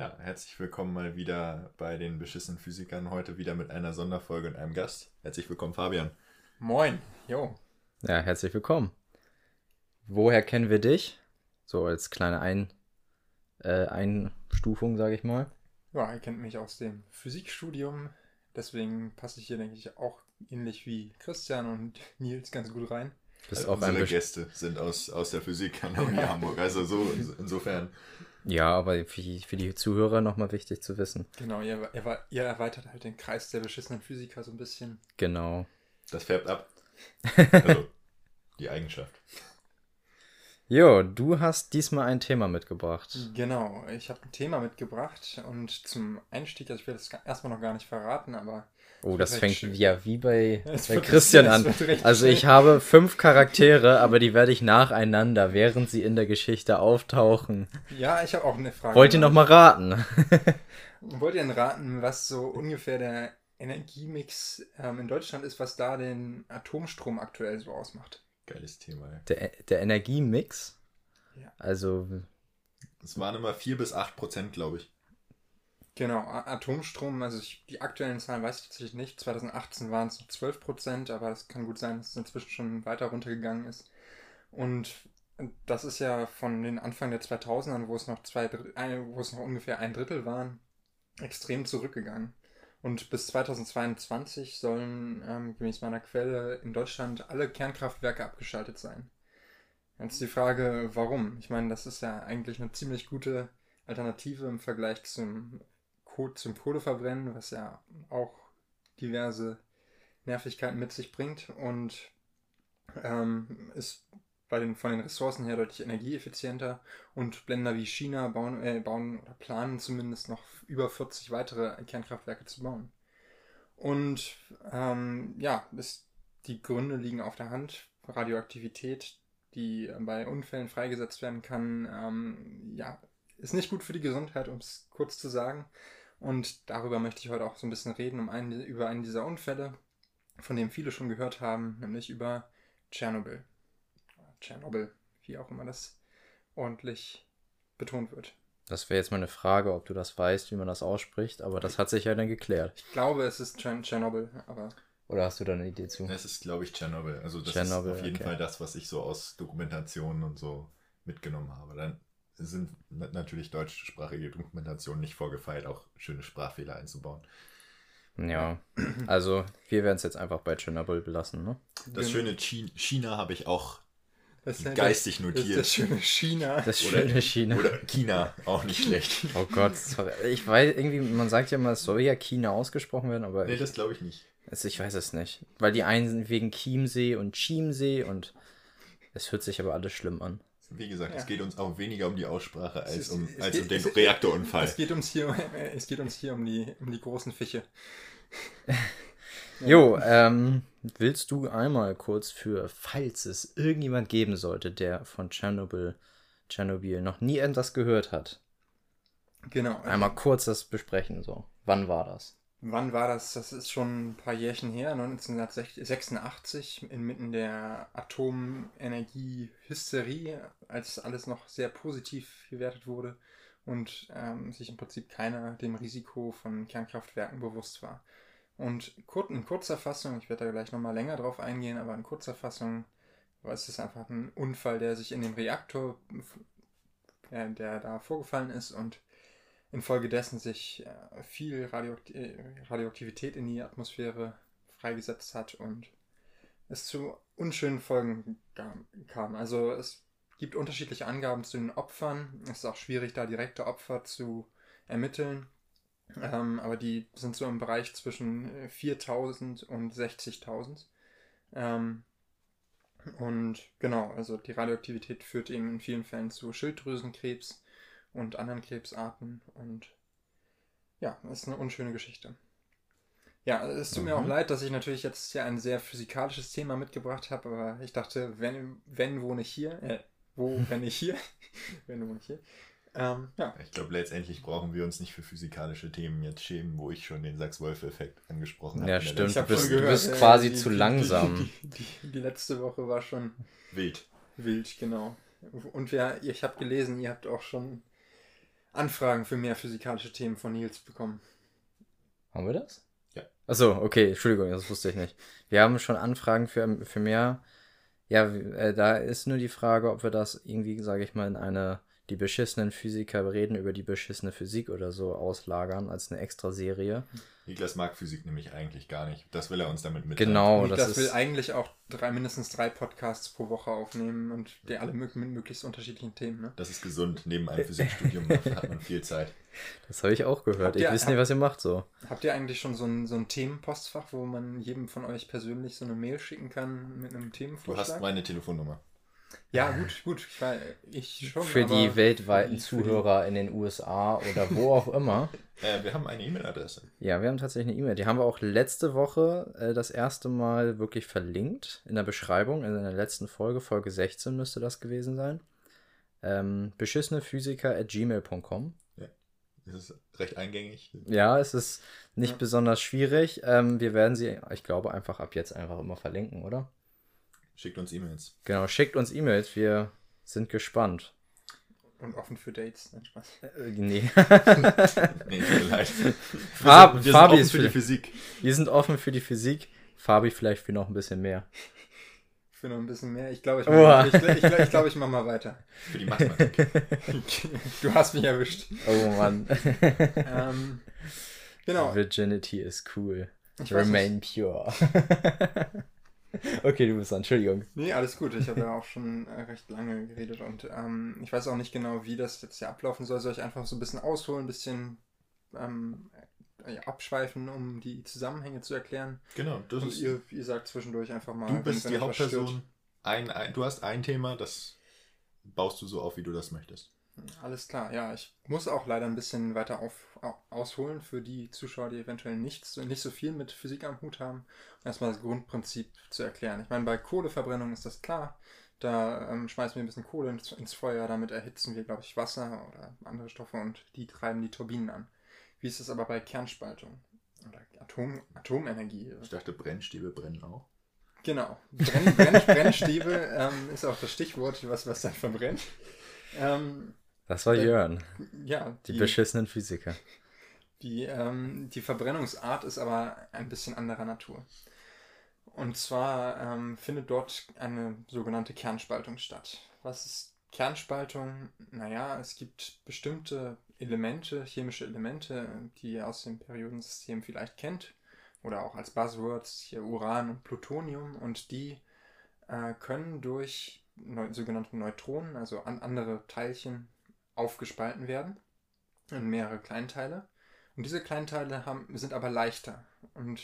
Ja, herzlich willkommen mal wieder bei den beschissenen Physikern. Heute wieder mit einer Sonderfolge und einem Gast. Herzlich willkommen, Fabian. Moin. Jo. Ja, herzlich willkommen. Woher kennen wir dich? So als kleine Einstufung, sage ich mal. Ja, ihr kennt mich aus dem Physikstudium. Deswegen passe ich hier, denke ich, auch ähnlich wie Christian und Nils ganz gut rein. Also unsere Gäste sind aus der Physik an der Uni Hamburg, also so insofern. Ja, aber für die Zuhörer nochmal wichtig zu wissen. Genau, ihr erweitert halt den Kreis der beschissenen Physiker so ein bisschen. Genau. Das färbt ab. Also, die Eigenschaft. Jo, du hast diesmal ein Thema mitgebracht. Genau, ich habe ein Thema mitgebracht und zum Einstieg, also ich will das erstmal noch gar nicht verraten, aber... Oh, das fängt ja wie bei Christian an. Also ich habe 5 Charaktere, aber die werde ich nacheinander, während sie in der Geschichte auftauchen. Ja, ich habe auch eine Frage. Wollt ihr nochmal raten? Wollt ihr denn raten, was so ungefähr der Energiemix in Deutschland ist, was da den Atomstrom aktuell so ausmacht? Geiles Thema, ey. Der Energiemix? Ja. Also... Es waren immer 4-8%, glaube ich. Genau, Atomstrom, also die aktuellen Zahlen weiß ich tatsächlich nicht. 2018 waren es 12%, aber es kann gut sein, dass es inzwischen schon weiter runtergegangen ist. Und das ist ja von den Anfang der 2000ern, wo es noch ungefähr ein Drittel waren, extrem zurückgegangen. Und bis 2022 sollen gemäß meiner Quelle in Deutschland alle Kernkraftwerke abgeschaltet sein. Jetzt die Frage, warum? Ich meine, das ist ja eigentlich eine ziemlich gute Alternative im Vergleich zum Kohleverbrennen, was ja auch diverse Nervigkeiten mit sich bringt und ist von den Ressourcen her deutlich energieeffizienter und Länder wie China bauen oder planen zumindest noch über 40 weitere Kernkraftwerke zu bauen. Und die Gründe liegen auf der Hand. Radioaktivität, die bei Unfällen freigesetzt werden kann, ist nicht gut für die Gesundheit, um es kurz zu sagen. Und darüber möchte ich heute auch so ein bisschen reden, über einen dieser Unfälle, von dem viele schon gehört haben, nämlich über Tschernobyl. Tschernobyl, wie auch immer das ordentlich betont wird. Das wäre jetzt mal eine Frage, ob du das weißt, wie man das ausspricht, aber das hat sich ja dann geklärt. Ich glaube, es ist Tschernobyl, aber... Oder hast du da eine Idee zu? Es ist, glaube ich, Tschernobyl. Also das Tschernobyl, ist auf jeden Fall das, was ich so aus Dokumentationen und so mitgenommen habe. Dann sind natürlich deutschsprachige Dokumentationen nicht vorgefeilt, auch schöne Sprachfehler einzubauen. Ja, also wir werden es jetzt einfach bei Tschernobyl belassen, ne? Das schöne China habe ich auch geistig notiert. Das schöne China. Das schöne China. Oder China, auch nicht schlecht. Oh Gott, sorry. Ich weiß irgendwie, man sagt ja immer, es soll ja China ausgesprochen werden, aber... Nee, das glaube ich nicht. Ich weiß es nicht, weil die einen sind wegen Chiemsee und Chiemsee und es hört sich aber alles schlimm an. Wie gesagt, Es geht uns auch weniger um die Aussprache als um den Reaktorunfall. Es geht uns hier um die großen Fische. Jo, willst du einmal kurz für, falls es irgendjemand geben sollte, der von Tschernobyl noch nie etwas gehört hat. Genau. Einmal kurz das besprechen, so. Wann war das? Das ist schon ein paar Jährchen her, 1986, inmitten der Atomenergie-Hysterie, als alles noch sehr positiv gewertet wurde und sich im Prinzip keiner dem Risiko von Kernkraftwerken bewusst war. Und in kurzer Fassung, ich werde da gleich nochmal länger drauf eingehen, aber in kurzer Fassung war es einfach ein Unfall, der sich in dem Reaktor, der da vorgefallen ist und infolgedessen sich viel Radioaktivität in die Atmosphäre freigesetzt hat und es zu unschönen Folgen kam. Also es gibt unterschiedliche Angaben zu den Opfern. Es ist auch schwierig, da direkte Opfer zu ermitteln. Aber die sind so im Bereich zwischen 4.000 und 60.000. Und genau, also die Radioaktivität führt eben in vielen Fällen zu Schilddrüsenkrebs und anderen Krebsarten und ja, ist eine unschöne Geschichte. Ja, es tut mir auch leid, dass ich natürlich jetzt hier ein sehr physikalisches Thema mitgebracht habe, aber ich dachte, wenn wohne ich hier. Ich glaube, letztendlich brauchen wir uns nicht für physikalische Themen jetzt schämen, wo ich schon den Sachs-Wolff-Effekt angesprochen habe. Ja, stimmt, du bist quasi zu langsam. Die letzte Woche war schon... Wild. Genau. Und ich habe gelesen, ihr habt auch schon... Anfragen für mehr physikalische Themen von Nils bekommen. Haben wir das? Ja. Achso, okay, Entschuldigung, das wusste ich nicht. Wir haben schon Anfragen für mehr. Ja, da ist nur die Frage, ob wir das irgendwie, sage ich mal, in eine, die beschissenen Physiker reden über die beschissene Physik oder so auslagern als eine Extraserie. Niklas mag Physik nämlich eigentlich gar nicht. Das will er uns damit mitteilen. Genau, Niklas das will eigentlich auch mindestens drei Podcasts pro Woche aufnehmen und die alle mit möglichst unterschiedlichen Themen. Ne? Das ist gesund. Neben einem Physikstudium hat man viel Zeit. Das habe ich auch gehört. Ich weiß nicht, was ihr macht so. Habt ihr eigentlich schon so ein Themenpostfach, wo man jedem von euch persönlich so eine Mail schicken kann mit einem Themenvorschlag? Du hast meine Telefonnummer. Ja, gut. Ich schon, für die weltweiten Zuhörer in den USA oder wo auch immer. Wir haben eine E-Mail-Adresse. Ja, wir haben tatsächlich eine E-Mail. Die haben wir auch letzte Woche das erste Mal wirklich verlinkt in der Beschreibung. In der letzten Folge, Folge 16 müsste das gewesen sein. Beschissenephysiker@gmail.com. Ja, das ist recht eingängig. Ja, es ist nicht besonders schwierig. Wir werden sie, ich glaube, ab jetzt immer verlinken, oder? Schickt uns E-Mails. Genau, schickt uns E-Mails. Wir sind gespannt. Und offen für Dates. Nein, Spaß. Nee, tut mir leid. Wir Fabi sind offen für die Physik. Wir sind offen für die Physik. Fabi vielleicht für noch ein bisschen mehr. Für noch ein bisschen mehr? Ich glaube, ich mache mal weiter. Für die Mathematik. Du hast mich erwischt. Oh Mann. Genau. Virginity is cool. Remain pure. Okay, du bist dran, Entschuldigung. Nee, alles gut. Ich habe ja auch schon recht lange geredet und ich weiß auch nicht genau, wie das jetzt hier ablaufen soll. Soll ich einfach so ein bisschen ausholen, ein bisschen abschweifen, um die Zusammenhänge zu erklären? Genau. Das und ist ihr sagt zwischendurch einfach mal... Du bist die Hauptperson. Du hast ein Thema, das baust du so auf, wie du das möchtest. Alles klar, ja. Ich muss auch leider ein bisschen weiter ausholen für die Zuschauer, die eventuell nicht so viel mit Physik am Hut haben, erstmal das Grundprinzip zu erklären. Ich meine, bei Kohleverbrennung ist das klar. Da schmeißen wir ein bisschen Kohle ins Feuer, damit erhitzen wir, glaube ich, Wasser oder andere Stoffe und die treiben die Turbinen an. Wie ist das aber bei Kernspaltung oder Atomenergie? Ich dachte, Brennstäbe brennen auch. Genau, Brennstäbe ist auch das Stichwort, was dann verbrennt. Das war Jörn. Ja. Die beschissenen Physiker. Die Verbrennungsart ist aber ein bisschen anderer Natur. Und zwar findet dort eine sogenannte Kernspaltung statt. Was ist Kernspaltung? Naja, es gibt bestimmte Elemente, chemische Elemente, die ihr aus dem Periodensystem vielleicht kennt. Oder auch als Buzzwords hier Uran und Plutonium. Und die können durch sogenannte Neutronen, also andere Teilchen, aufgespalten werden in mehrere Kleinteile. Und diese Kleinteile sind aber leichter. Und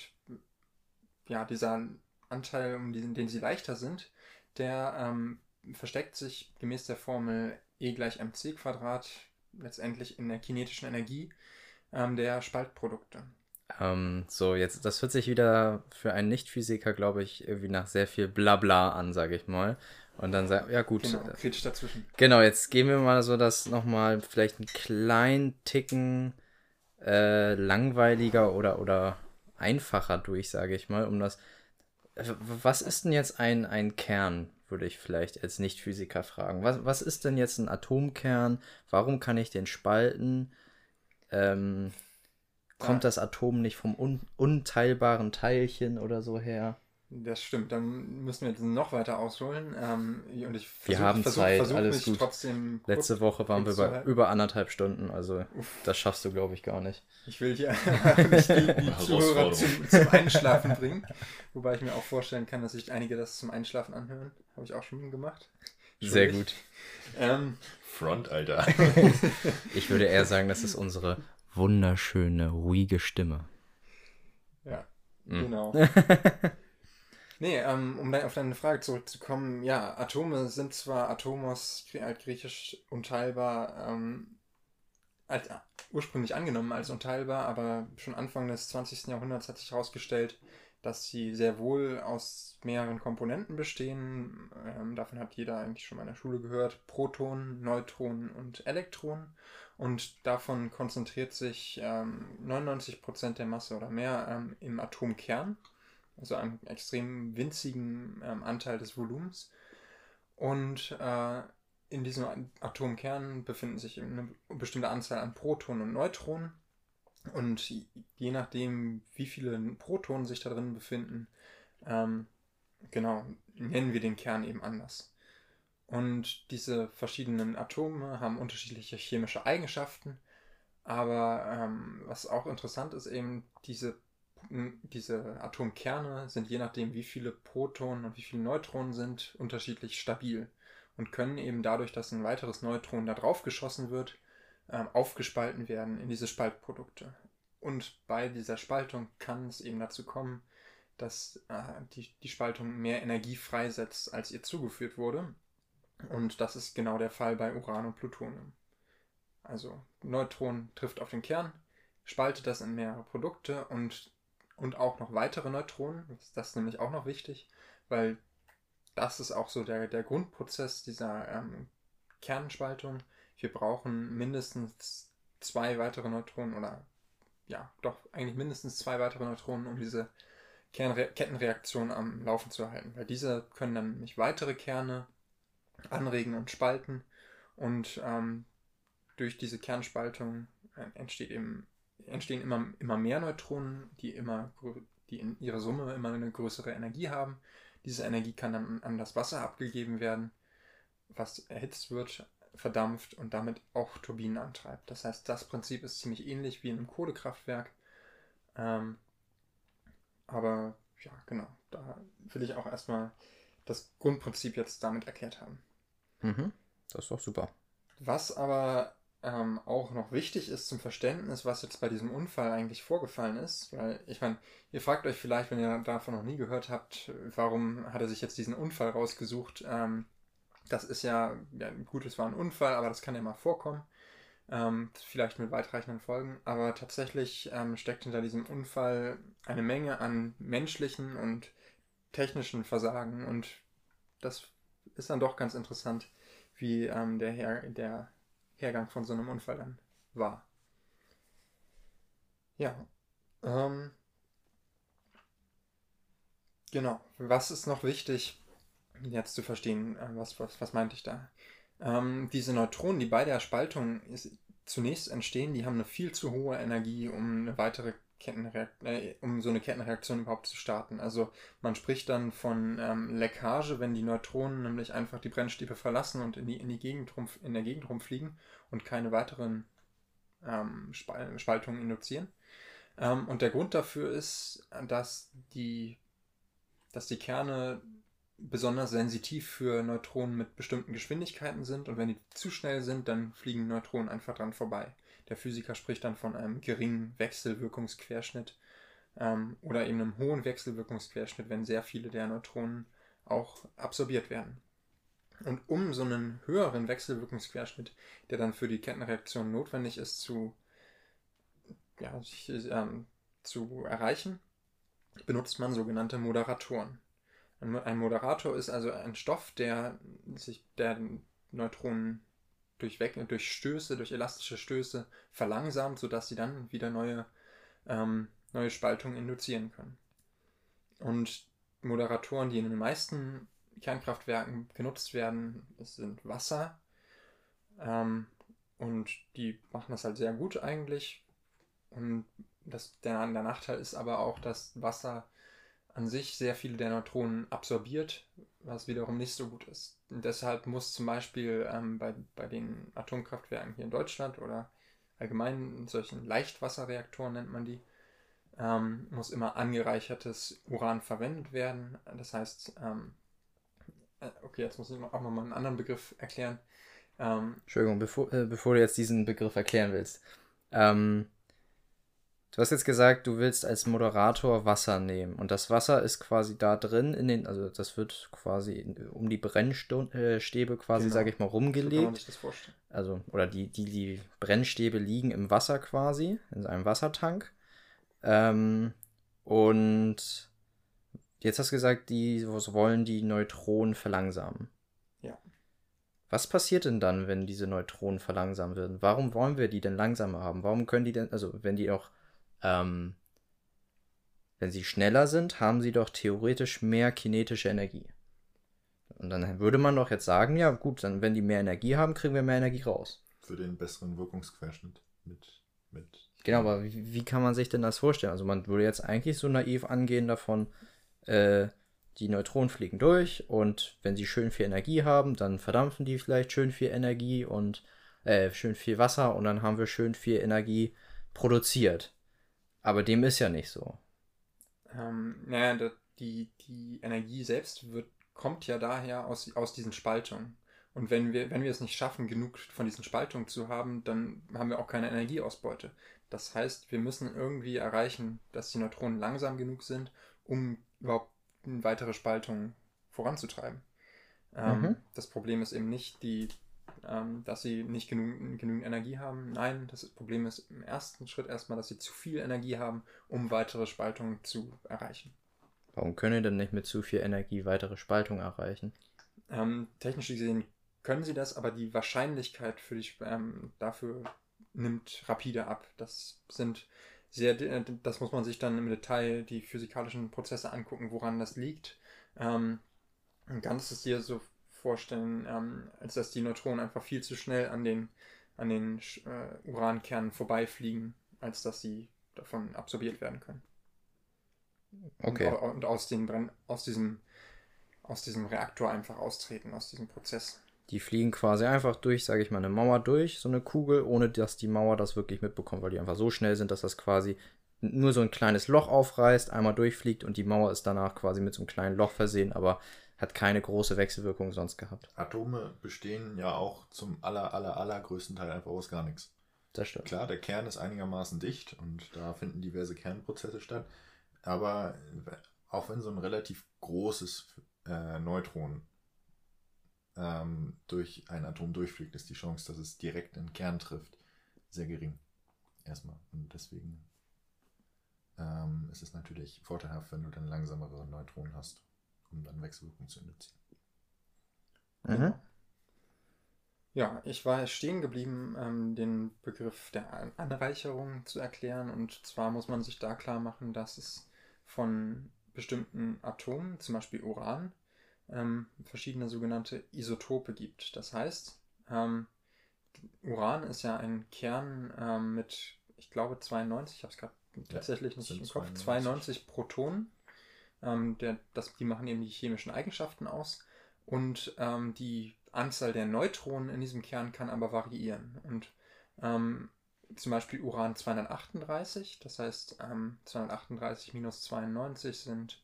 ja, dieser Anteil, in dem sie leichter sind, der versteckt sich gemäß der Formel E = mc² letztendlich in der kinetischen Energie der Spaltprodukte. Jetzt, das hört sich wieder für einen Nicht-Physiker, glaube ich, irgendwie nach sehr viel Blabla an, sage ich mal. Und dann sagen, ja gut. Genau, kritisch dazwischen. Genau, jetzt gehen wir mal so, dass nochmal vielleicht einen kleinen Ticken langweiliger oder einfacher durch, sage ich mal, um das... Was ist denn jetzt ein Kern, würde ich vielleicht als Nicht-Physiker fragen. Was ist denn jetzt ein Atomkern? Warum kann ich den spalten? Kommt das Atom nicht vom unteilbaren Teilchen oder so her? Das stimmt, dann müssen wir jetzt noch weiter ausholen. Und ich versuche alles gut. Trotzdem letzte Woche waren wir bei über 1,5 Stunden, also das schaffst du, glaube ich, gar nicht. Ich will hier nicht die Zuhörer zum Einschlafen bringen, wobei ich mir auch vorstellen kann, dass sich einige das zum Einschlafen anhören. Habe ich auch schon gemacht. Sehr gut. Front, Alter. Ich würde eher sagen, das ist unsere wunderschöne, ruhige Stimme. Ja, genau. Nee, um auf deine Frage zurückzukommen, ja, Atome sind zwar atomos, altgriechisch unteilbar, ursprünglich angenommen als unteilbar, aber schon Anfang des 20. Jahrhunderts hat sich herausgestellt, dass sie sehr wohl aus mehreren Komponenten bestehen. Davon hat jeder eigentlich schon mal in der Schule gehört. Protonen, Neutronen und Elektronen. Und davon konzentriert sich 99% der Masse oder mehr im Atomkern. Also einem extrem winzigen Anteil des Volumens. Und in diesem Atomkern befinden sich eine bestimmte Anzahl an Protonen und Neutronen. Und je nachdem, wie viele Protonen sich da drin befinden, nennen wir den Kern eben anders. Und diese verschiedenen Atome haben unterschiedliche chemische Eigenschaften. Aber was auch interessant ist, eben diese Atomkerne sind, je nachdem, wie viele Protonen und wie viele Neutronen sind, unterschiedlich stabil. Und können eben dadurch, dass ein weiteres Neutron da drauf geschossen wird, aufgespalten werden in diese Spaltprodukte. Und bei dieser Spaltung kann es eben dazu kommen, dass die Spaltung mehr Energie freisetzt, als ihr zugeführt wurde. Und das ist genau der Fall bei Uran und Plutonium. Also Neutron trifft auf den Kern, spaltet das in mehrere Produkte und auch noch weitere Neutronen. Das ist nämlich auch noch wichtig, weil das ist auch so der Grundprozess dieser Kernspaltung. Wir brauchen mindestens 2 weitere Neutronen mindestens 2 weitere Neutronen, um diese Kettenreaktion am Laufen zu erhalten. Weil diese können dann nämlich weitere Kerne anregen und spalten, und durch diese Kernspaltung entstehen immer mehr Neutronen, die in ihrer Summe immer eine größere Energie haben. Diese Energie kann dann an das Wasser abgegeben werden, was erhitzt wird, verdampft und damit auch Turbinen antreibt. Das heißt, das Prinzip ist ziemlich ähnlich wie in einem Kohlekraftwerk. Da will ich auch erstmal das Grundprinzip jetzt damit erklärt haben. Mhm, das ist doch super. Was aber auch noch wichtig ist zum Verständnis, was jetzt bei diesem Unfall eigentlich vorgefallen ist, weil, ich meine, ihr fragt euch vielleicht, wenn ihr davon noch nie gehört habt, warum hat er sich jetzt diesen Unfall rausgesucht? Das ist ja gut, es war ein Unfall, aber das kann ja mal vorkommen. Vielleicht mit weitreichenden Folgen. Aber tatsächlich steckt hinter diesem Unfall eine Menge an menschlichen und technischen Versagen. Und das ist dann doch ganz interessant, wie der Hergang von so einem Unfall dann war. Ja. Genau. Was ist noch wichtig jetzt zu verstehen? Was meinte ich da? Diese Neutronen, die bei der Spaltung zunächst entstehen, die haben eine viel zu hohe Energie, um eine weitere um so eine Kettenreaktion überhaupt zu starten. Also man spricht dann von Leckage, wenn die Neutronen nämlich einfach die Brennstäbe verlassen und in der Gegend rumfliegen und keine weiteren Spaltungen induzieren. Und der Grund dafür ist, dass die Kerne besonders sensitiv für Neutronen mit bestimmten Geschwindigkeiten sind, und wenn die zu schnell sind, dann fliegen Neutronen einfach dran vorbei. Der Physiker spricht dann von einem geringen Wechselwirkungsquerschnitt oder eben einem hohen Wechselwirkungsquerschnitt, wenn sehr viele der Neutronen auch absorbiert werden. Und um so einen höheren Wechselwirkungsquerschnitt, der dann für die Kettenreaktion notwendig ist, zu erreichen, benutzt man sogenannte Moderatoren. Ein Moderator ist also ein Stoff, der Neutronen durch elastische Stöße verlangsamt, sodass sie dann wieder neue Spaltungen induzieren können. Und Moderatoren, die in den meisten Kernkraftwerken genutzt werden, sind Wasser. Und die machen das halt sehr gut eigentlich. Und der Nachteil ist aber auch, dass Wasser an sich sehr viele der Neutronen absorbiert, was wiederum nicht so gut ist. Und deshalb muss zum Beispiel bei den Atomkraftwerken hier in Deutschland oder allgemein solchen Leichtwasserreaktoren, nennt man die, muss immer angereichertes Uran verwendet werden. Das heißt, jetzt muss ich auch nochmal einen anderen Begriff erklären. Entschuldigung, bevor du jetzt diesen Begriff erklären willst. Du hast jetzt gesagt, du willst als Moderator Wasser nehmen, und das Wasser ist quasi da drin, also das wird quasi um die Brennstäbe quasi, genau, sage ich mal, rumgelegt. So kann man sich das vorstellen. Also, oder die Brennstäbe liegen im Wasser quasi, in einem Wassertank. Und jetzt hast du gesagt, die wollen die Neutronen verlangsamen. Ja. Was passiert denn dann, wenn diese Neutronen verlangsamt werden? Warum wollen wir die denn langsamer haben? Warum können die denn, also wenn die auch wenn sie schneller sind, haben sie doch theoretisch mehr kinetische Energie. Und dann würde man doch jetzt sagen, ja gut, dann wenn die mehr Energie haben, kriegen wir mehr Energie raus. Für den besseren Wirkungsquerschnitt mit. Genau, aber wie kann man sich denn das vorstellen? Also man würde jetzt eigentlich so naiv angehen davon, die Neutronen fliegen durch und wenn sie schön viel Energie haben, dann verdampfen die vielleicht schön viel Energie und schön viel Wasser und dann haben wir schön viel Energie produziert. Aber dem ist ja nicht so. Naja, die Energie selbst kommt ja daher aus diesen Spaltungen. Und wenn wir es nicht schaffen, genug von diesen Spaltungen zu haben, dann haben wir auch keine Energieausbeute. Das heißt, wir müssen irgendwie erreichen, dass die Neutronen langsam genug sind, um überhaupt weitere Spaltungen voranzutreiben. Das Problem ist eben nicht, dass sie nicht genügend Energie haben. Nein, das Problem ist im ersten Schritt erstmal, dass sie zu viel Energie haben, um weitere Spaltungen zu erreichen. Warum können sie denn nicht mit zu viel Energie weitere Spaltung erreichen? Technisch gesehen können sie das, aber die Wahrscheinlichkeit für dafür nimmt rapide ab. Das muss man sich dann im Detail die physikalischen Prozesse angucken, woran das liegt. Ein ganzes hier so vorstellen, als dass die Neutronen einfach viel zu schnell an den Urankernen vorbeifliegen, als dass sie davon absorbiert werden können. Okay. Und aus diesem Reaktor einfach austreten, aus diesem Prozess. Die fliegen quasi einfach durch, sage ich mal, eine Mauer durch, so eine Kugel, ohne dass die Mauer das wirklich mitbekommt, weil die einfach so schnell sind, dass das quasi nur so ein kleines Loch aufreißt, einmal durchfliegt und die Mauer ist danach quasi mit so einem kleinen Loch versehen, aber hat keine große Wechselwirkung sonst gehabt. Atome bestehen ja auch zum allergrößten Teil einfach aus gar nichts. Das stimmt. Klar, der Kern ist einigermaßen dicht und da finden diverse Kernprozesse statt, aber auch wenn so ein relativ großes Neutron durch ein Atom durchfliegt, ist die Chance, dass es direkt in den Kern trifft, sehr gering. Erstmal. Und deswegen ist es natürlich vorteilhaft, wenn du dann langsamere Neutronen hast, um dann Wechselwirkung zu induzieren. Mhm. Ja, ich war stehen geblieben, den Begriff der Anreicherung zu erklären. Und zwar muss man sich da klar machen, dass es von bestimmten Atomen, zum Beispiel Uran, verschiedene sogenannte Isotope gibt. Das heißt, Uran ist ja ein Kern mit, ich glaube, 92, ich habe es gerade tatsächlich nicht im Kopf, 92 Protonen. Die machen eben die chemischen Eigenschaften aus. Und die Anzahl der Neutronen in diesem Kern kann aber variieren. Und zum Beispiel Uran-238, das heißt 238 minus 92 sind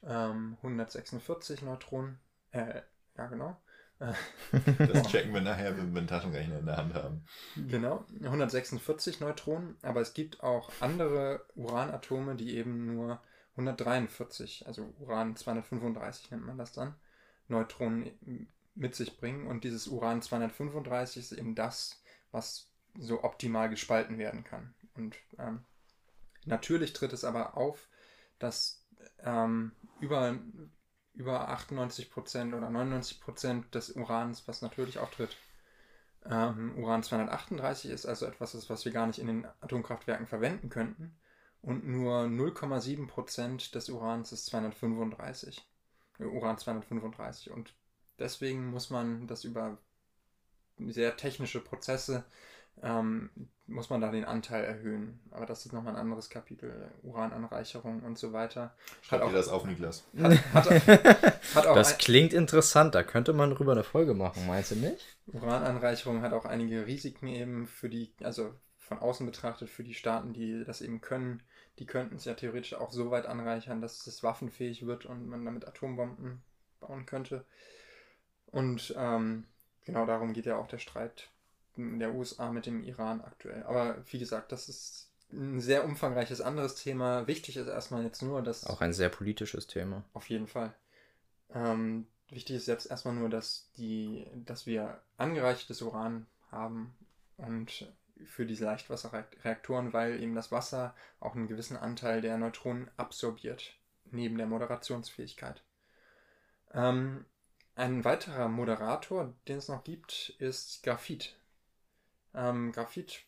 146 Neutronen. Ja, genau. Das checken wir nachher, wenn wir einen Taschenrechner in der Hand haben. Genau, 146 Neutronen, aber es gibt auch andere Uranatome, die eben nur 143, also Uran-235 nennt man das dann, Neutronen mit sich bringen. Und dieses Uran-235 ist eben das, was so optimal gespalten werden kann. Und natürlich tritt es aber auf, dass über 98% oder 99% des Urans, was natürlich auftritt, Uran-238 ist, also etwas, was wir gar nicht in den Atomkraftwerken verwenden könnten. Und nur 0,7% des Urans ist Uran-235. Und deswegen muss man das über sehr technische Prozesse, muss man da den Anteil erhöhen. Aber das ist nochmal ein anderes Kapitel, Urananreicherung und so weiter. Schreib dir das auf, Niklas. Das klingt interessant, da könnte man drüber eine Folge machen, meinst du nicht? Urananreicherung hat auch einige Risiken eben also von außen betrachtet, für die Staaten, die das eben können. Die könnten es ja theoretisch auch so weit anreichern, dass es waffenfähig wird und man damit Atombomben bauen könnte. Und genau darum geht ja auch der Streit der USA mit dem Iran aktuell. Aber wie gesagt, das ist ein sehr umfangreiches anderes Thema. Wichtig ist erstmal jetzt nur, dass... Auch ein sehr politisches Thema. Auf jeden Fall. Wichtig ist jetzt erstmal nur, dass wir angereichertes Uran haben und für diese Leichtwasserreaktoren, weil eben das Wasser auch einen gewissen Anteil der Neutronen absorbiert, neben der Moderationsfähigkeit. Ein weiterer Moderator, den es noch gibt, ist Graphit. Graphit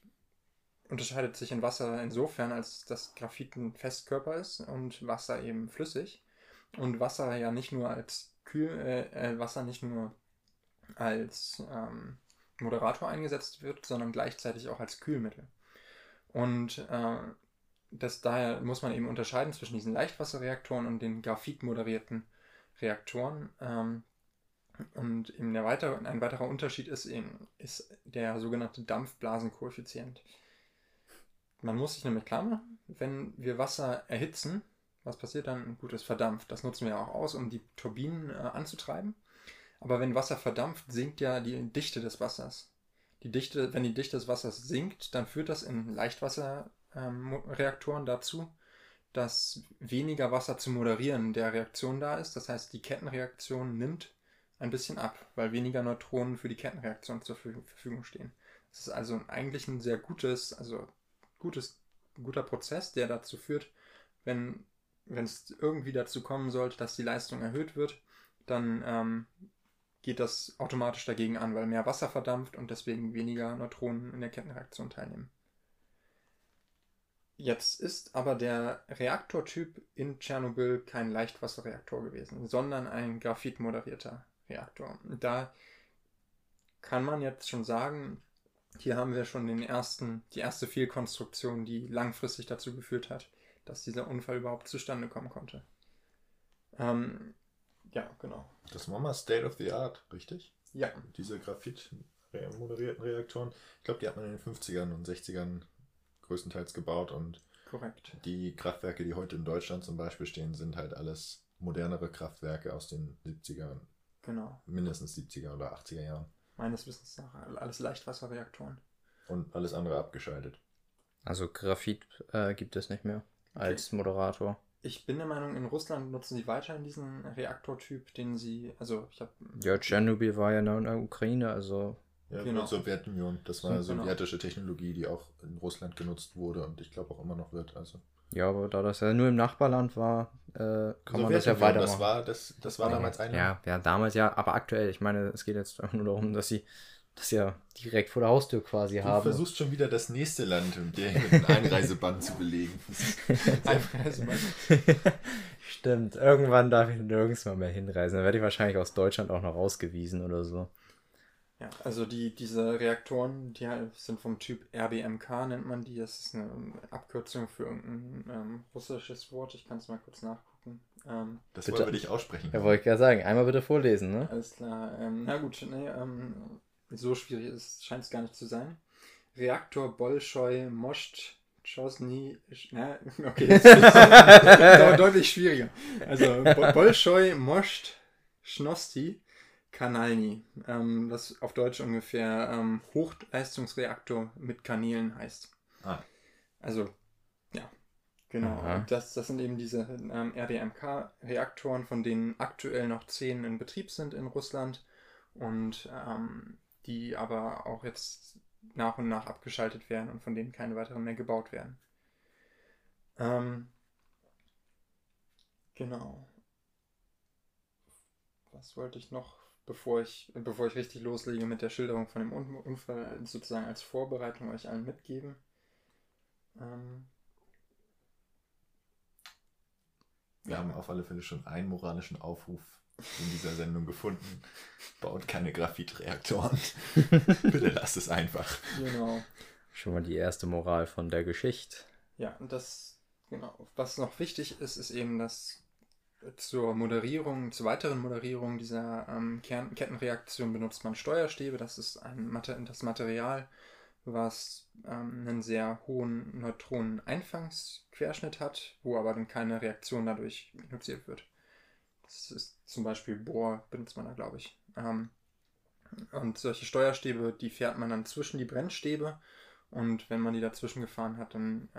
unterscheidet sich in Wasser insofern, als dass Graphit ein Festkörper ist und Wasser eben flüssig. Und Wasser ja nicht nur als Wasser nicht nur als Moderator eingesetzt wird, sondern gleichzeitig auch als Kühlmittel. Und daher muss man eben unterscheiden zwischen diesen Leichtwasserreaktoren und den graphitmoderierten Reaktoren. Und eben ein weiterer Unterschied ist der sogenannte Dampfblasenkoeffizient. Man muss sich nämlich klar machen, wenn wir Wasser erhitzen, was passiert dann? Gut, es verdampft. Das nutzen wir ja auch aus, um die Turbinen anzutreiben. Aber wenn Wasser verdampft, sinkt ja die Dichte des Wassers. Wenn die Dichte des Wassers sinkt, dann führt das in Leichtwasserreaktoren dazu, dass weniger Wasser zum Moderieren der Reaktion da ist. Das heißt, die Kettenreaktion nimmt ein bisschen ab, weil weniger Neutronen für die Kettenreaktion zur Verfügung stehen. Das ist also eigentlich ein sehr guter Prozess, der dazu führt, wenn es irgendwie dazu kommen sollte, dass die Leistung erhöht wird, dann geht das automatisch dagegen an, weil mehr Wasser verdampft und deswegen weniger Neutronen in der Kettenreaktion teilnehmen. Jetzt ist aber der Reaktortyp in Tschernobyl kein Leichtwasserreaktor gewesen, sondern ein graphitmoderierter Reaktor. Da kann man jetzt schon sagen, hier haben wir schon die erste Fehlkonstruktion, die langfristig dazu geführt hat, dass dieser Unfall überhaupt zustande kommen konnte. Ja, genau. Das war mal State of the Art, richtig? Ja. Diese graphitmoderierten Reaktoren, ich glaube, die hat man in den 50ern und 60ern größtenteils gebaut und korrekt. Die Kraftwerke, die heute in Deutschland zum Beispiel stehen, sind halt alles modernere Kraftwerke aus den 70ern. Genau. Mindestens 70er oder 80er Jahren. Meines Wissens nach alles Leichtwasserreaktoren. Und alles andere abgeschaltet. Also Graphit gibt es nicht mehr als Moderator. Ich bin der Meinung, in Russland nutzen sie weiterhin diesen Reaktortyp, den sie, Ja, Tschernobyl war ja in der Ukraine, also... Ja, genau. Sowjetunion. Das war eine sowjetische Technologie, die auch in Russland genutzt wurde und ich glaube auch immer noch wird. Also. Ja, aber da das ja nur im Nachbarland war, kann man das ja weitermachen. Das war damals eine... Ja, damals ja, aber aktuell, ich meine, es geht jetzt nur darum, dass sie das ja direkt vor der Haustür quasi haben. Du versuchst schon wieder das nächste Land mit dem Einreiseband zu belegen. Einreiseband. Stimmt, irgendwann darf ich nirgends mal mehr hinreisen. Dann werde ich wahrscheinlich aus Deutschland auch noch rausgewiesen oder so. Ja, also diese Reaktoren, die sind vom Typ RBMK, nennt man die. Das ist eine Abkürzung für irgendein russisches Wort. Ich kann es mal kurz nachgucken. Das bitte, wollen wir dich aussprechen. Ja, wollte ich gerade sagen. Einmal bitte vorlesen, ne? Alles klar. So schwierig scheint es gar nicht zu sein. Reaktor Bolshoi Moscht Schnosti. Okay, das ist deutlich schwieriger. Also Bolshoi Moscht Schnosti Kanalni, was auf Deutsch ungefähr Hochleistungsreaktor mit Kanälen heißt. Ah. Also, ja, genau. Das sind eben diese RBMK-Reaktoren, von denen aktuell noch 10 in Betrieb sind in Russland und die aber auch jetzt nach und nach abgeschaltet werden und von denen keine weiteren mehr gebaut werden. Genau. Was wollte ich noch? Bevor ich richtig loslege mit der Schilderung von dem Unfall, sozusagen als Vorbereitung euch allen mitgeben. Wir haben auf alle Fälle schon einen moralischen Aufruf in dieser Sendung gefunden. Baut keine Graphitreaktoren. Bitte lasst es einfach. Genau. Schon mal die erste Moral von der Geschichte. Ja, und was noch wichtig ist, ist eben, dass zur weiteren Moderierung dieser Kettenreaktion benutzt man Steuerstäbe. Das ist das Material, was einen sehr hohen Neutroneneinfangsquerschnitt hat, wo aber dann keine Reaktion dadurch induziert wird. Das ist zum Beispiel Bohr, benutzt man da, glaube ich. Und solche Steuerstäbe, die fährt man dann zwischen die Brennstäbe und wenn man die dazwischen gefahren hat, dann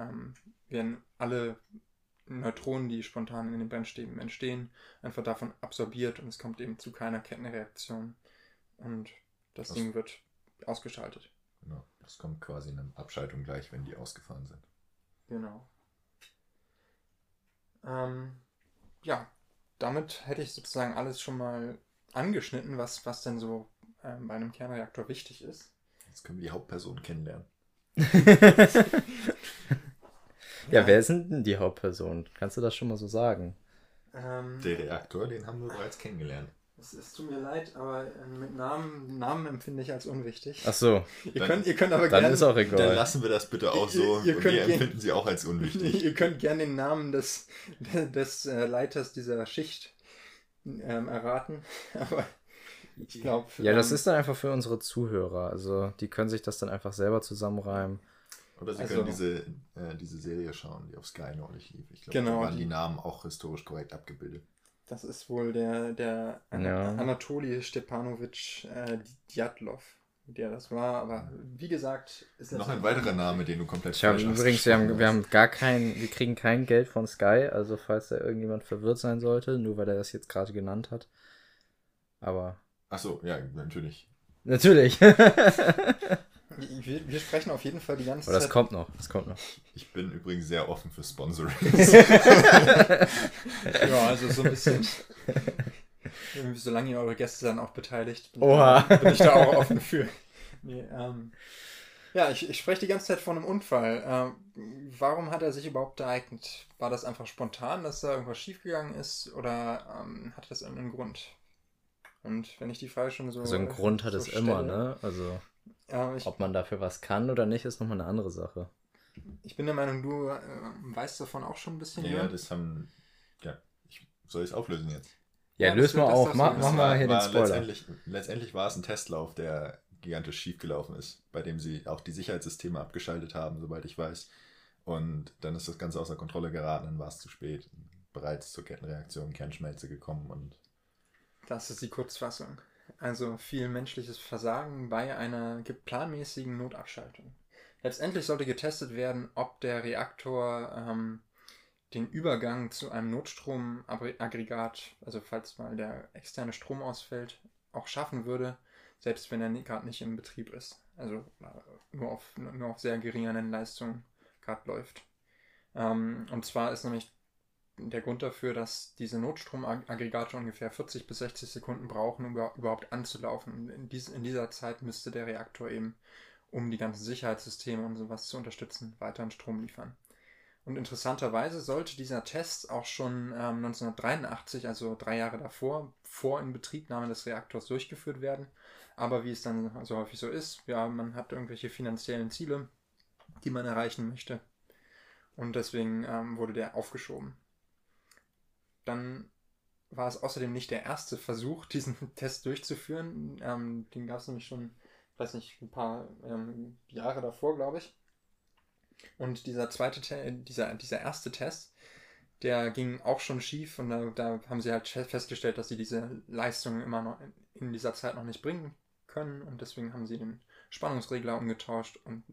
werden alle Neutronen, die spontan in den Brennstäben entstehen, einfach davon absorbiert und es kommt eben zu keiner Kettenreaktion und das Ding wird ausgeschaltet. Genau, das kommt quasi in einer Abschaltung gleich, wenn die ausgefahren sind. Genau. Ja, damit hätte ich sozusagen alles schon mal angeschnitten, was denn so bei einem Kernreaktor wichtig ist. Jetzt können wir die Hauptperson kennenlernen. Ja, wer sind denn die Hauptpersonen? Kannst du das schon mal so sagen? Der Reaktor, den haben wir bereits kennengelernt. Es tut mir leid, aber mit Namen empfinde ich als unwichtig. Ach so. Ihr könnt aber dann gerne... Dann ist auch egal. Dann lassen wir das bitte auch so. Wir empfinden sie auch als unwichtig. Ihr könnt gerne den Namen des Leiters dieser Schicht erraten, aber... Ich glaube, ja, das ist dann einfach für unsere Zuhörer. Also die können sich das dann einfach selber zusammenreimen. Oder sie können diese Serie schauen, die auf Sky noch nicht lief. Ich glaube, da waren die Namen auch historisch korrekt abgebildet. Das ist wohl der Anatoli Stepanowitsch Diatlov, der das war. Aber wie gesagt... ist noch ein weiterer Name, den du komplett falsch hast. Übrigens, wir kriegen kein Geld von Sky. Also falls da irgendjemand verwirrt sein sollte, nur weil er das jetzt gerade genannt hat. Aber... Ach so, ja, natürlich. Natürlich. Wir sprechen auf jeden Fall die ganze Zeit. Aber das kommt noch. Ich bin übrigens sehr offen für Sponsorings. Ja, also so ein bisschen. Solange ihr eure Gäste dann auch beteiligt, bin ich da auch offen für. Nee, ja, ich spreche die ganze Zeit von einem Unfall. Warum hat er sich überhaupt ereignet? War das einfach spontan, dass da irgendwas schiefgegangen ist? Oder hatte das irgendeinen Grund? Und wenn ich die Frage schon so... Also einen Grund hat es immer, ne? Also ob man dafür was kann oder nicht, ist nochmal eine andere Sache. Ich bin der Meinung, du weißt davon auch schon ein bisschen. Ja, das haben... Ja, soll ich es auflösen jetzt? Ja, lösen wir auf. Mach mal hier den Spoiler. Letztendlich war es ein Testlauf, der gigantisch schief gelaufen ist, bei dem sie auch die Sicherheitssysteme abgeschaltet haben, soweit ich weiß. Und dann ist das Ganze außer Kontrolle geraten, dann war es zu spät. Bereits zur Kettenreaktion, Kernschmelze gekommen und... Das ist die Kurzfassung. Also viel menschliches Versagen bei einer planmäßigen Notabschaltung. Letztendlich sollte getestet werden, ob der Reaktor den Übergang zu einem Notstromaggregat, also falls mal der externe Strom ausfällt, auch schaffen würde, selbst wenn er gerade nicht im Betrieb ist. Also nur auf sehr geringer Leistung gerade läuft. Und zwar ist nämlich der Grund dafür, dass diese Notstromaggregate ungefähr 40 bis 60 Sekunden brauchen, um überhaupt anzulaufen. In dieser Zeit müsste der Reaktor eben, um die ganzen Sicherheitssysteme und sowas zu unterstützen, weiteren Strom liefern. Und interessanterweise sollte dieser Test auch schon 1983, also 3 Jahre davor, vor Inbetriebnahme des Reaktors durchgeführt werden. Aber wie es dann so häufig so ist, ja, man hat irgendwelche finanziellen Ziele, die man erreichen möchte. Und deswegen wurde der aufgeschoben. Dann war es außerdem nicht der erste Versuch, diesen Test durchzuführen. Den gab es nämlich schon, weiß nicht, ein paar Jahre davor, glaube ich. Und dieser erste Test, der ging auch schon schief. Und da haben sie halt festgestellt, dass sie diese Leistung immer noch in dieser Zeit noch nicht bringen können. Und deswegen haben sie den Spannungsregler umgetauscht, um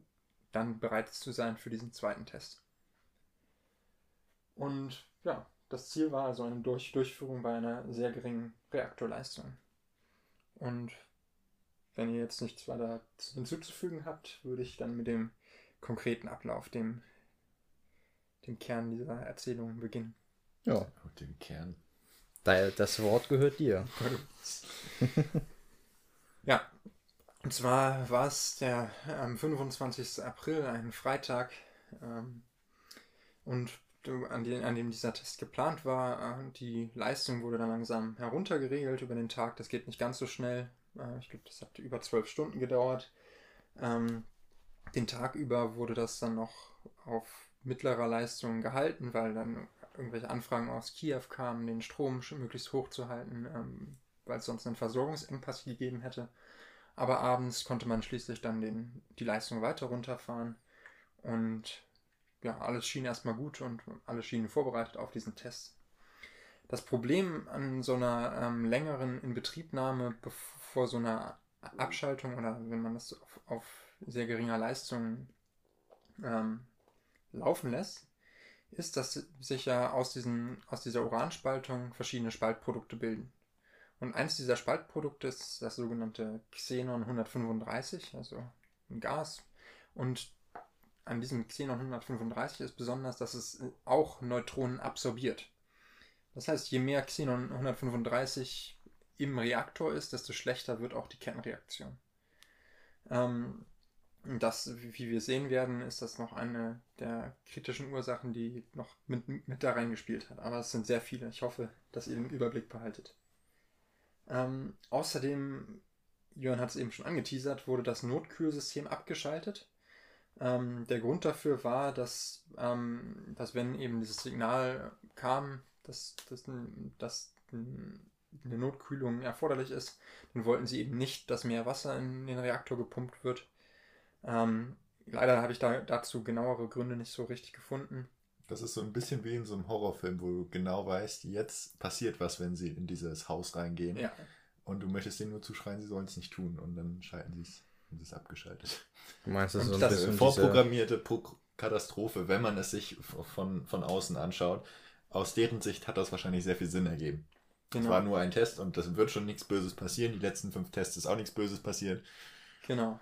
dann bereit zu sein für diesen zweiten Test. Und ja... Das Ziel war also eine Durchführung bei einer sehr geringen Reaktorleistung. Und wenn ihr jetzt nichts weiter hinzuzufügen habt, würde ich dann mit dem konkreten Ablauf, dem Kern dieser Erzählung beginnen. Ja, mit dem Kern. Das Wort gehört dir. Ja, und zwar war es der 25. April, ein Freitag, und an dem dieser Test geplant war. Die Leistung wurde dann langsam heruntergeregelt über den Tag. Das geht nicht ganz so schnell. Ich glaube, das hat über 12 Stunden gedauert. Den Tag über wurde das dann noch auf mittlerer Leistung gehalten, weil dann irgendwelche Anfragen aus Kiew kamen, den Strom möglichst hoch zu halten, weil es sonst einen Versorgungsengpass gegeben hätte. Aber abends konnte man schließlich dann die Leistung weiter runterfahren und ja, alles schien erstmal gut und alle schienen vorbereitet auf diesen Test. Das Problem an so einer längeren Inbetriebnahme vor so einer Abschaltung oder wenn man das auf sehr geringer Leistung laufen lässt, ist, dass sich ja aus dieser Uranspaltung verschiedene Spaltprodukte bilden. Und eins dieser Spaltprodukte ist das sogenannte Xenon-135, also ein Gas. Und an diesem Xenon-135 ist besonders, dass es auch Neutronen absorbiert. Das heißt, je mehr Xenon-135 im Reaktor ist, desto schlechter wird auch die Kernreaktion. Das, wie wir sehen werden, ist das noch eine der kritischen Ursachen, die noch mit da reingespielt hat. Aber es sind sehr viele. Ich hoffe, dass ihr den Überblick behaltet. Außerdem, Jörn hat es eben schon angeteasert, wurde das Notkühlsystem abgeschaltet. Der Grund dafür war, dass wenn eben dieses Signal kam, dass eine Notkühlung erforderlich ist, dann wollten sie eben nicht, dass mehr Wasser in den Reaktor gepumpt wird. Leider habe ich dazu genauere Gründe nicht so richtig gefunden. Das ist so ein bisschen wie in so einem Horrorfilm, wo du genau weißt, jetzt passiert was, wenn sie in dieses Haus reingehen. Ja. Und du möchtest denen nur zuschreien, sie sollen es nicht tun. Und dann schalten sie es und es ist abgeschaltet. Du meinst, das ist eine vorprogrammierte Katastrophe, wenn man es sich von außen anschaut. Aus deren Sicht hat das wahrscheinlich sehr viel Sinn ergeben. Genau. Das war nur ein Test und das wird schon nichts Böses passieren. Die letzten 5 Tests ist auch nichts Böses passiert. Genau.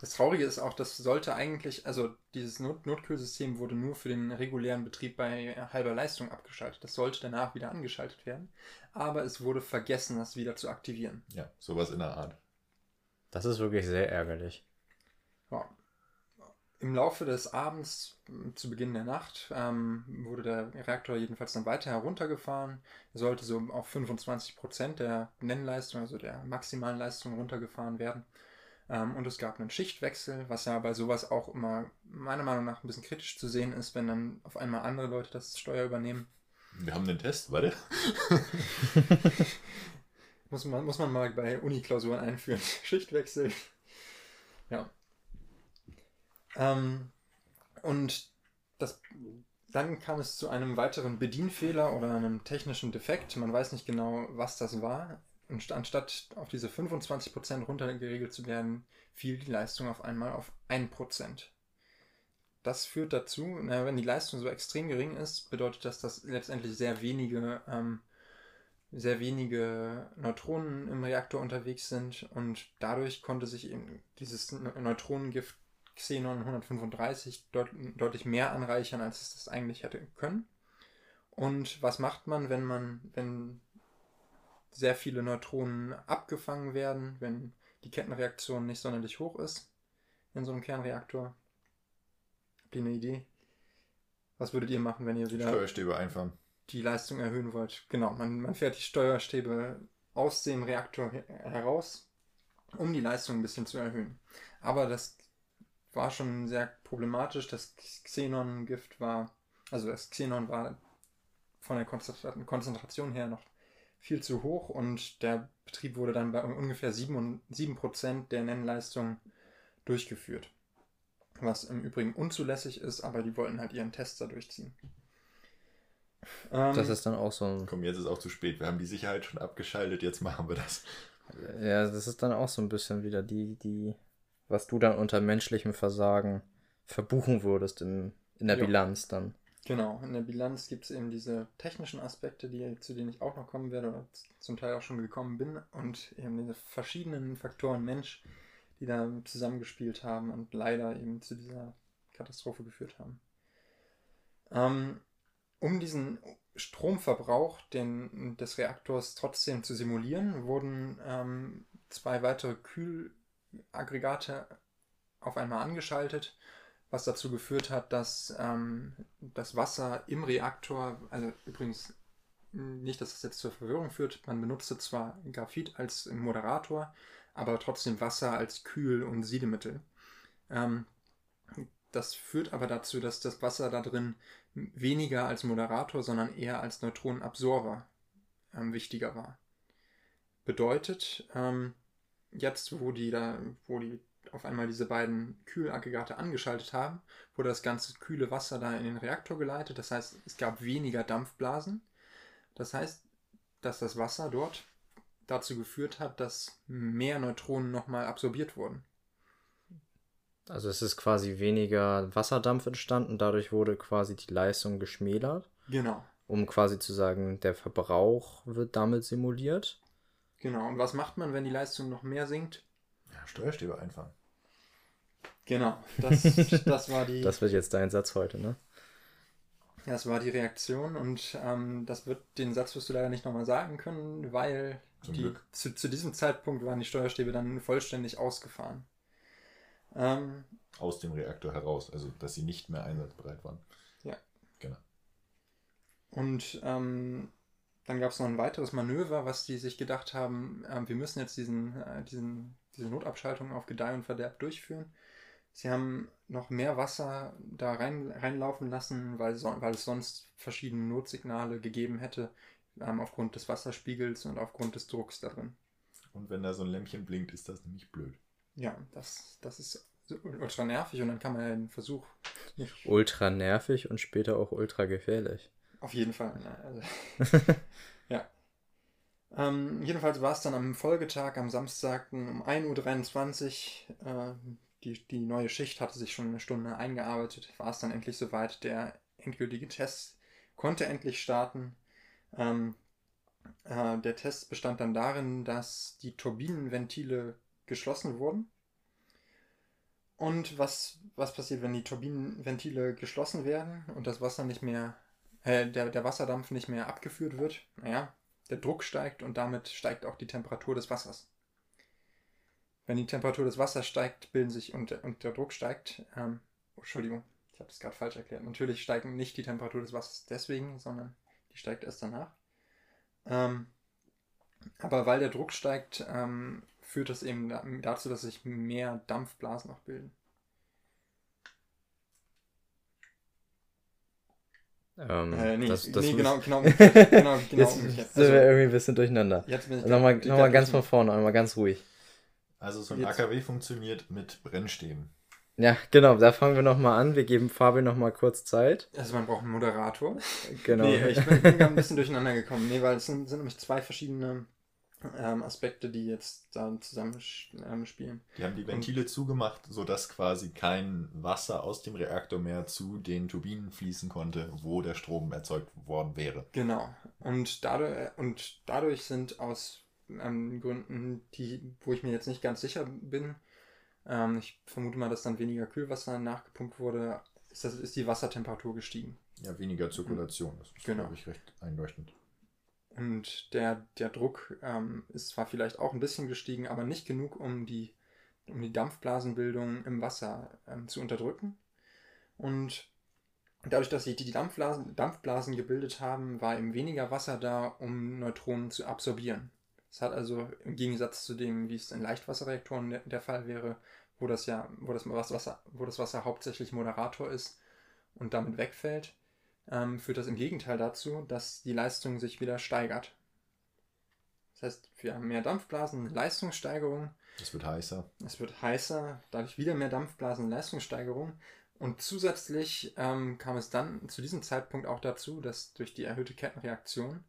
Das Traurige ist auch, das sollte eigentlich, also dieses Notkühlsystem wurde nur für den regulären Betrieb bei halber Leistung abgeschaltet. Das sollte danach wieder angeschaltet werden. Aber es wurde vergessen, das wieder zu aktivieren. Ja, sowas in der Art. Das ist wirklich sehr ärgerlich. Ja. Im Laufe des Abends, zu Beginn der Nacht, wurde der Reaktor jedenfalls dann weiter heruntergefahren. Er sollte so auf 25% der Nennleistung, also der maximalen Leistung, runtergefahren werden. Und es gab einen Schichtwechsel, was ja bei sowas auch immer meiner Meinung nach ein bisschen kritisch zu sehen ist, wenn dann auf einmal andere Leute das Steuer übernehmen. Wir haben den Test, warte. Muss man mal bei Uni-Klausuren einführen. Schichtwechsel. Ja. Und dann kam es zu einem weiteren Bedienfehler oder einem technischen Defekt. Man weiß nicht genau, was das war. Und anstatt auf diese 25% runtergeregelt zu werden, fiel die Leistung auf einmal auf 1%. Das führt dazu, wenn die Leistung so extrem gering ist, bedeutet das, dass letztendlich sehr wenige Neutronen im Reaktor unterwegs sind. Und dadurch konnte sich eben dieses Neutronengift Xenon-135 deutlich mehr anreichern, als es das eigentlich hätte können. Und was macht man, wenn sehr viele Neutronen abgefangen werden, wenn die Kettenreaktion nicht sonderlich hoch ist in so einem Kernreaktor? Habt ihr eine Idee? Was würdet ihr machen, wenn ihr wieder Steuerstäbe einfahren, die Leistung erhöhen wollt? Genau, man fährt die Steuerstäbe aus dem Reaktor heraus, um die Leistung ein bisschen zu erhöhen. Aber das war schon sehr problematisch. Das Xenon war von der Konzentration her noch viel zu hoch und der Betrieb wurde dann bei ungefähr 7% der Nennleistung durchgeführt. Was im Übrigen unzulässig ist, aber die wollten halt ihren Test da durchziehen. Das ist dann auch so ein... Komm, jetzt ist auch zu spät. Wir haben die Sicherheit schon abgeschaltet, jetzt machen wir das. Ja, das ist dann auch so ein bisschen wieder die... was du dann unter menschlichem Versagen verbuchen würdest in der Bilanz dann. Genau, in der Bilanz gibt es eben diese technischen Aspekte, zu denen ich auch noch kommen werde oder zum Teil auch schon gekommen bin, und eben diese verschiedenen Faktoren Mensch, die da zusammengespielt haben und leider eben zu dieser Katastrophe geführt haben. Um diesen Stromverbrauch des Reaktors trotzdem zu simulieren, wurden 2 weitere Kühlaggregate auf einmal angeschaltet, was dazu geführt hat, dass das Wasser im Reaktor, also übrigens nicht, dass das jetzt zur Verwirrung führt, man benutzte zwar Graphit als Moderator, aber trotzdem Wasser als Kühl- und Siedemittel. Das führt aber dazu, dass das Wasser da drin weniger als Moderator, sondern eher als Neutronenabsorber wichtiger war. Bedeutet... jetzt, wo die auf einmal diese beiden Kühlaggregate angeschaltet haben, wurde das ganze kühle Wasser da in den Reaktor geleitet. Das heißt, es gab weniger Dampfblasen. Das heißt, dass das Wasser dort dazu geführt hat, dass mehr Neutronen nochmal absorbiert wurden. Also es ist quasi weniger Wasserdampf entstanden. Dadurch wurde quasi die Leistung geschmälert. Genau. Um quasi zu sagen, der Verbrauch wird damit simuliert. Genau, und was macht man, wenn die Leistung noch mehr sinkt? Ja, Steuerstäbe einfahren. Genau, das war die... Das wird jetzt dein Satz heute, ne? Das war die Reaktion und den Satz wirst du leider nicht nochmal sagen können, weil zu diesem Zeitpunkt waren die Steuerstäbe dann vollständig ausgefahren. Aus dem Reaktor heraus, also dass sie nicht mehr einsatzbereit waren. Ja. Genau. Und Dann gab es noch ein weiteres Manöver, was die sich gedacht haben, wir müssen jetzt diese Notabschaltung auf Gedeih und Verderb durchführen. Sie haben noch mehr Wasser da reinlaufen lassen, weil es sonst verschiedene Notsignale gegeben hätte, aufgrund des Wasserspiegels und aufgrund des Drucks darin. Und wenn da so ein Lämpchen blinkt, ist das nämlich blöd. Ja, das ist ultra nervig und dann kann man ja den Versuch... Ultra nervig und später auch ultra gefährlich. Auf jeden Fall. Also, ja. Jedenfalls war es dann am Folgetag, am Samstag um 1.23 Uhr, die neue Schicht hatte sich schon eine Stunde eingearbeitet, war es dann endlich soweit, der endgültige Test konnte endlich starten. Der Test bestand dann darin, dass die Turbinenventile geschlossen wurden. Und was passiert, wenn die Turbinenventile geschlossen werden und das Wasser nicht mehr, der Wasserdampf nicht mehr abgeführt wird? Naja, der Druck steigt und damit steigt auch die Temperatur des Wassers. Wenn die Temperatur des Wassers steigt, bilden sich und der Druck steigt. Entschuldigung, ich habe das gerade falsch erklärt. Natürlich steigt nicht die Temperatur des Wassers deswegen, sondern die steigt erst danach. Aber weil der Druck steigt, führt das eben dazu, dass sich mehr Dampfblasen noch bilden. Genau. Jetzt sind wir irgendwie ein bisschen durcheinander. Nochmal ganz von vorne, einmal ganz ruhig. Also so ein AKW funktioniert mit Brennstäben. Ja, genau, da fangen wir nochmal an. Wir geben Fabian nochmal kurz Zeit. Also man braucht einen Moderator. Genau. Nee, ich bin ein bisschen durcheinander gekommen. Nee, weil es sind nämlich zwei verschiedene Aspekte, die jetzt da zusammenspielen. Die haben die Ventile zugemacht, sodass quasi kein Wasser aus dem Reaktor mehr zu den Turbinen fließen konnte, wo der Strom erzeugt worden wäre. Genau. Und dadurch sind aus Gründen, wo ich mir jetzt nicht ganz sicher bin, ich vermute mal, dass dann weniger Kühlwasser nachgepumpt wurde, ist die Wassertemperatur gestiegen. Ja, weniger Zirkulation, das ist, glaube ich, recht einleuchtend. Und der Druck ist zwar vielleicht auch ein bisschen gestiegen, aber nicht genug, um die Dampfblasenbildung im Wasser zu unterdrücken. Und dadurch, dass sich die Dampfblasen gebildet haben, war eben weniger Wasser da, um Neutronen zu absorbieren. Es hat also im Gegensatz zu dem, wie es in Leichtwasserreaktoren der Fall wäre, wo das Wasser hauptsächlich Moderator ist und damit wegfällt, führt das im Gegenteil dazu, dass die Leistung sich wieder steigert. Das heißt, wir haben mehr Dampfblasen, Leistungssteigerung. Es wird heißer. Es wird heißer, dadurch wieder mehr Dampfblasen, Leistungssteigerung. Und zusätzlich kam es dann zu diesem Zeitpunkt auch dazu, dass durch die erhöhte Kettenreaktion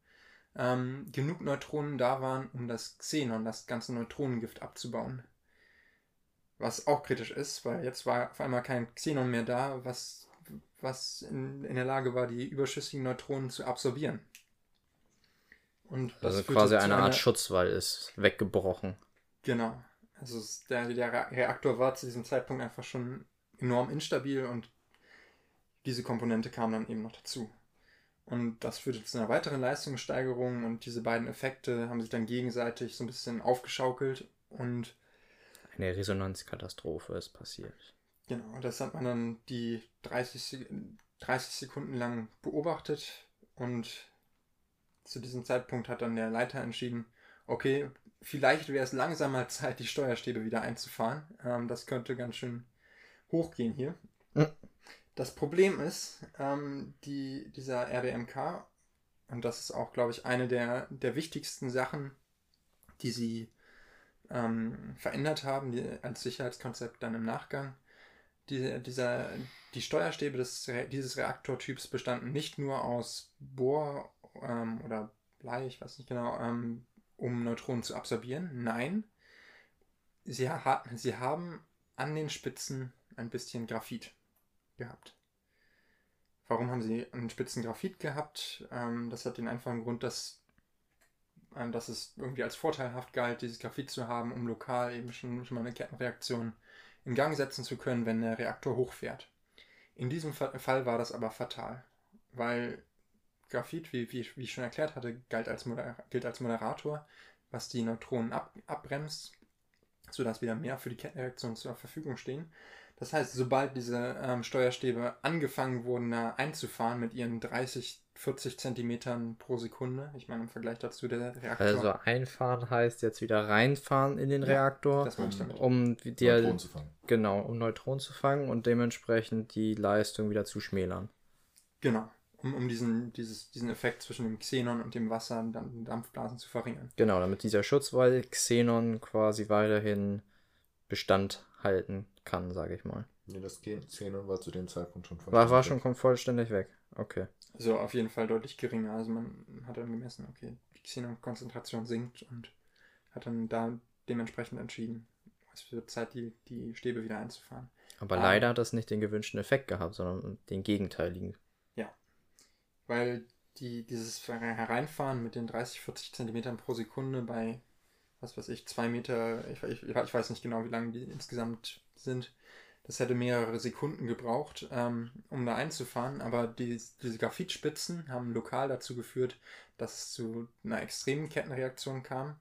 genug Neutronen da waren, um das Xenon, das ganze Neutronengift, abzubauen. Was auch kritisch ist, weil jetzt war auf einmal kein Xenon mehr da, was in der Lage war, die überschüssigen Neutronen zu absorbieren. Und das also quasi eine Art Schutzwall ist weggebrochen. Genau. Also der Reaktor war zu diesem Zeitpunkt einfach schon enorm instabil und diese Komponente kam dann eben noch dazu. Und das führte zu einer weiteren Leistungssteigerung und diese beiden Effekte haben sich dann gegenseitig so ein bisschen aufgeschaukelt und... Eine Resonanzkatastrophe ist passiert. Genau, das hat man dann die 30 Sekunden lang beobachtet und zu diesem Zeitpunkt hat dann der Leiter entschieden, okay, vielleicht wäre es langsam mal Zeit, die Steuerstäbe wieder einzufahren. Das könnte ganz schön hochgehen hier. Ja. Das Problem ist, dieser RBMK, und das ist auch, glaube ich, eine der wichtigsten Sachen, die sie verändert haben, als Sicherheitskonzept dann im Nachgang. Die Steuerstäbe dieses Reaktortyps bestanden nicht nur aus Bohr oder Blei, ich weiß nicht genau, um Neutronen zu absorbieren. Nein, sie haben an den Spitzen ein bisschen Graphit gehabt. Warum haben sie einen spitzen Graphit gehabt? Das hat den einfachen Grund, dass es irgendwie als vorteilhaft galt, dieses Graphit zu haben, um lokal eben schon mal eine Kettenreaktion in Gang setzen zu können, wenn der Reaktor hochfährt. In diesem Fall war das aber fatal, weil Graphit, wie ich schon erklärt hatte, gilt als Moderator, was die Neutronen abbremst, sodass wieder mehr für die Kettenreaktion zur Verfügung stehen. Das heißt, sobald diese Steuerstäbe angefangen wurden, da einzufahren mit ihren 30 40 Zentimetern pro Sekunde. Ich meine, im Vergleich dazu der Reaktor. Also einfahren heißt jetzt wieder reinfahren in den Reaktor, das meine ich damit. Um Neutronen zu fangen. Genau, um Neutronen zu fangen und dementsprechend die Leistung wieder zu schmälern. Genau, um diesen Effekt zwischen dem Xenon und dem Wasser und den Dampfblasen zu verringern. Genau, damit dieser Schutzwall Xenon quasi weiterhin Bestand halten kann, sage ich mal. Nee, das Xenon war zu dem Zeitpunkt schon vollständig weg. War schon vollständig weg, okay. So, auf jeden Fall deutlich geringer. Also man hat dann gemessen, okay, die Xenon-Konzentration sinkt und hat dann da dementsprechend entschieden, es wird Zeit, die Stäbe wieder einzufahren. Aber leider hat das nicht den gewünschten Effekt gehabt, sondern den gegenteiligen. Ja, weil dieses Hereinfahren mit den 30, 40 Zentimetern pro Sekunde bei, was weiß ich, 2 Meter, ich weiß nicht genau, wie lang die insgesamt sind, das hätte mehrere Sekunden gebraucht, um da einzufahren, aber diese Graphitspitzen haben lokal dazu geführt, dass es zu einer extremen Kettenreaktion kam.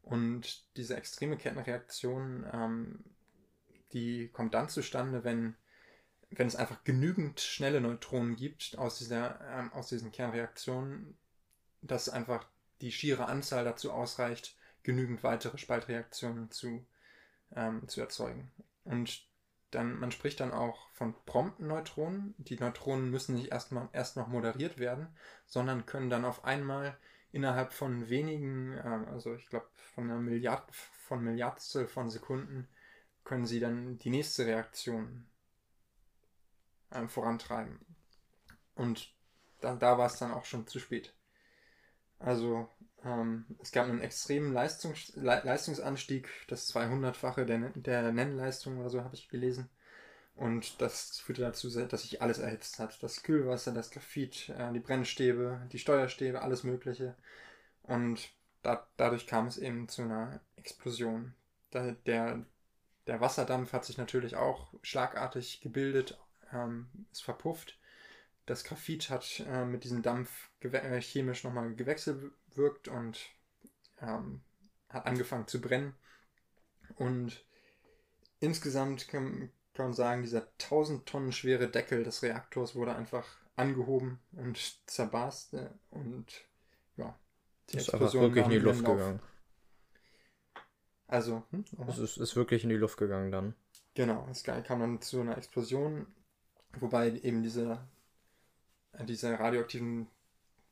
Und diese extreme Kettenreaktion, die kommt dann zustande, wenn es einfach genügend schnelle Neutronen gibt aus diesen Kernreaktionen, dass einfach die schiere Anzahl dazu ausreicht, genügend weitere Spaltreaktionen zu erzeugen. Und man spricht dann auch von prompten Neutronen. Die Neutronen müssen nicht erst noch moderiert werden, sondern können dann auf einmal innerhalb von wenigen, also ich glaube von einer Milliardstel von Sekunden, können sie dann die nächste Reaktion vorantreiben. Und da war es dann auch schon zu spät. Also es gab einen extremen Leistungsanstieg, das 200-fache der Nennleistung oder so, habe ich gelesen. Und das führte dazu, dass sich alles erhitzt hat. Das Kühlwasser, das Graphit, die Brennstäbe, die Steuerstäbe, alles Mögliche. Und dadurch kam es eben zu einer Explosion. Der Wasserdampf hat sich natürlich auch schlagartig gebildet, ist verpufft. Das Graphit hat mit diesem Dampf chemisch nochmal gewechselwirkt und hat angefangen zu brennen. Und insgesamt kann man sagen, dieser 1000 Tonnen schwere Deckel des Reaktors wurde einfach angehoben und zerbarst. Und ja, die Explosion ist wirklich in die Luft gegangen. Also, es ist wirklich in die Luft gegangen dann. Genau, es kam dann zu einer Explosion, wobei eben diese radioaktiven,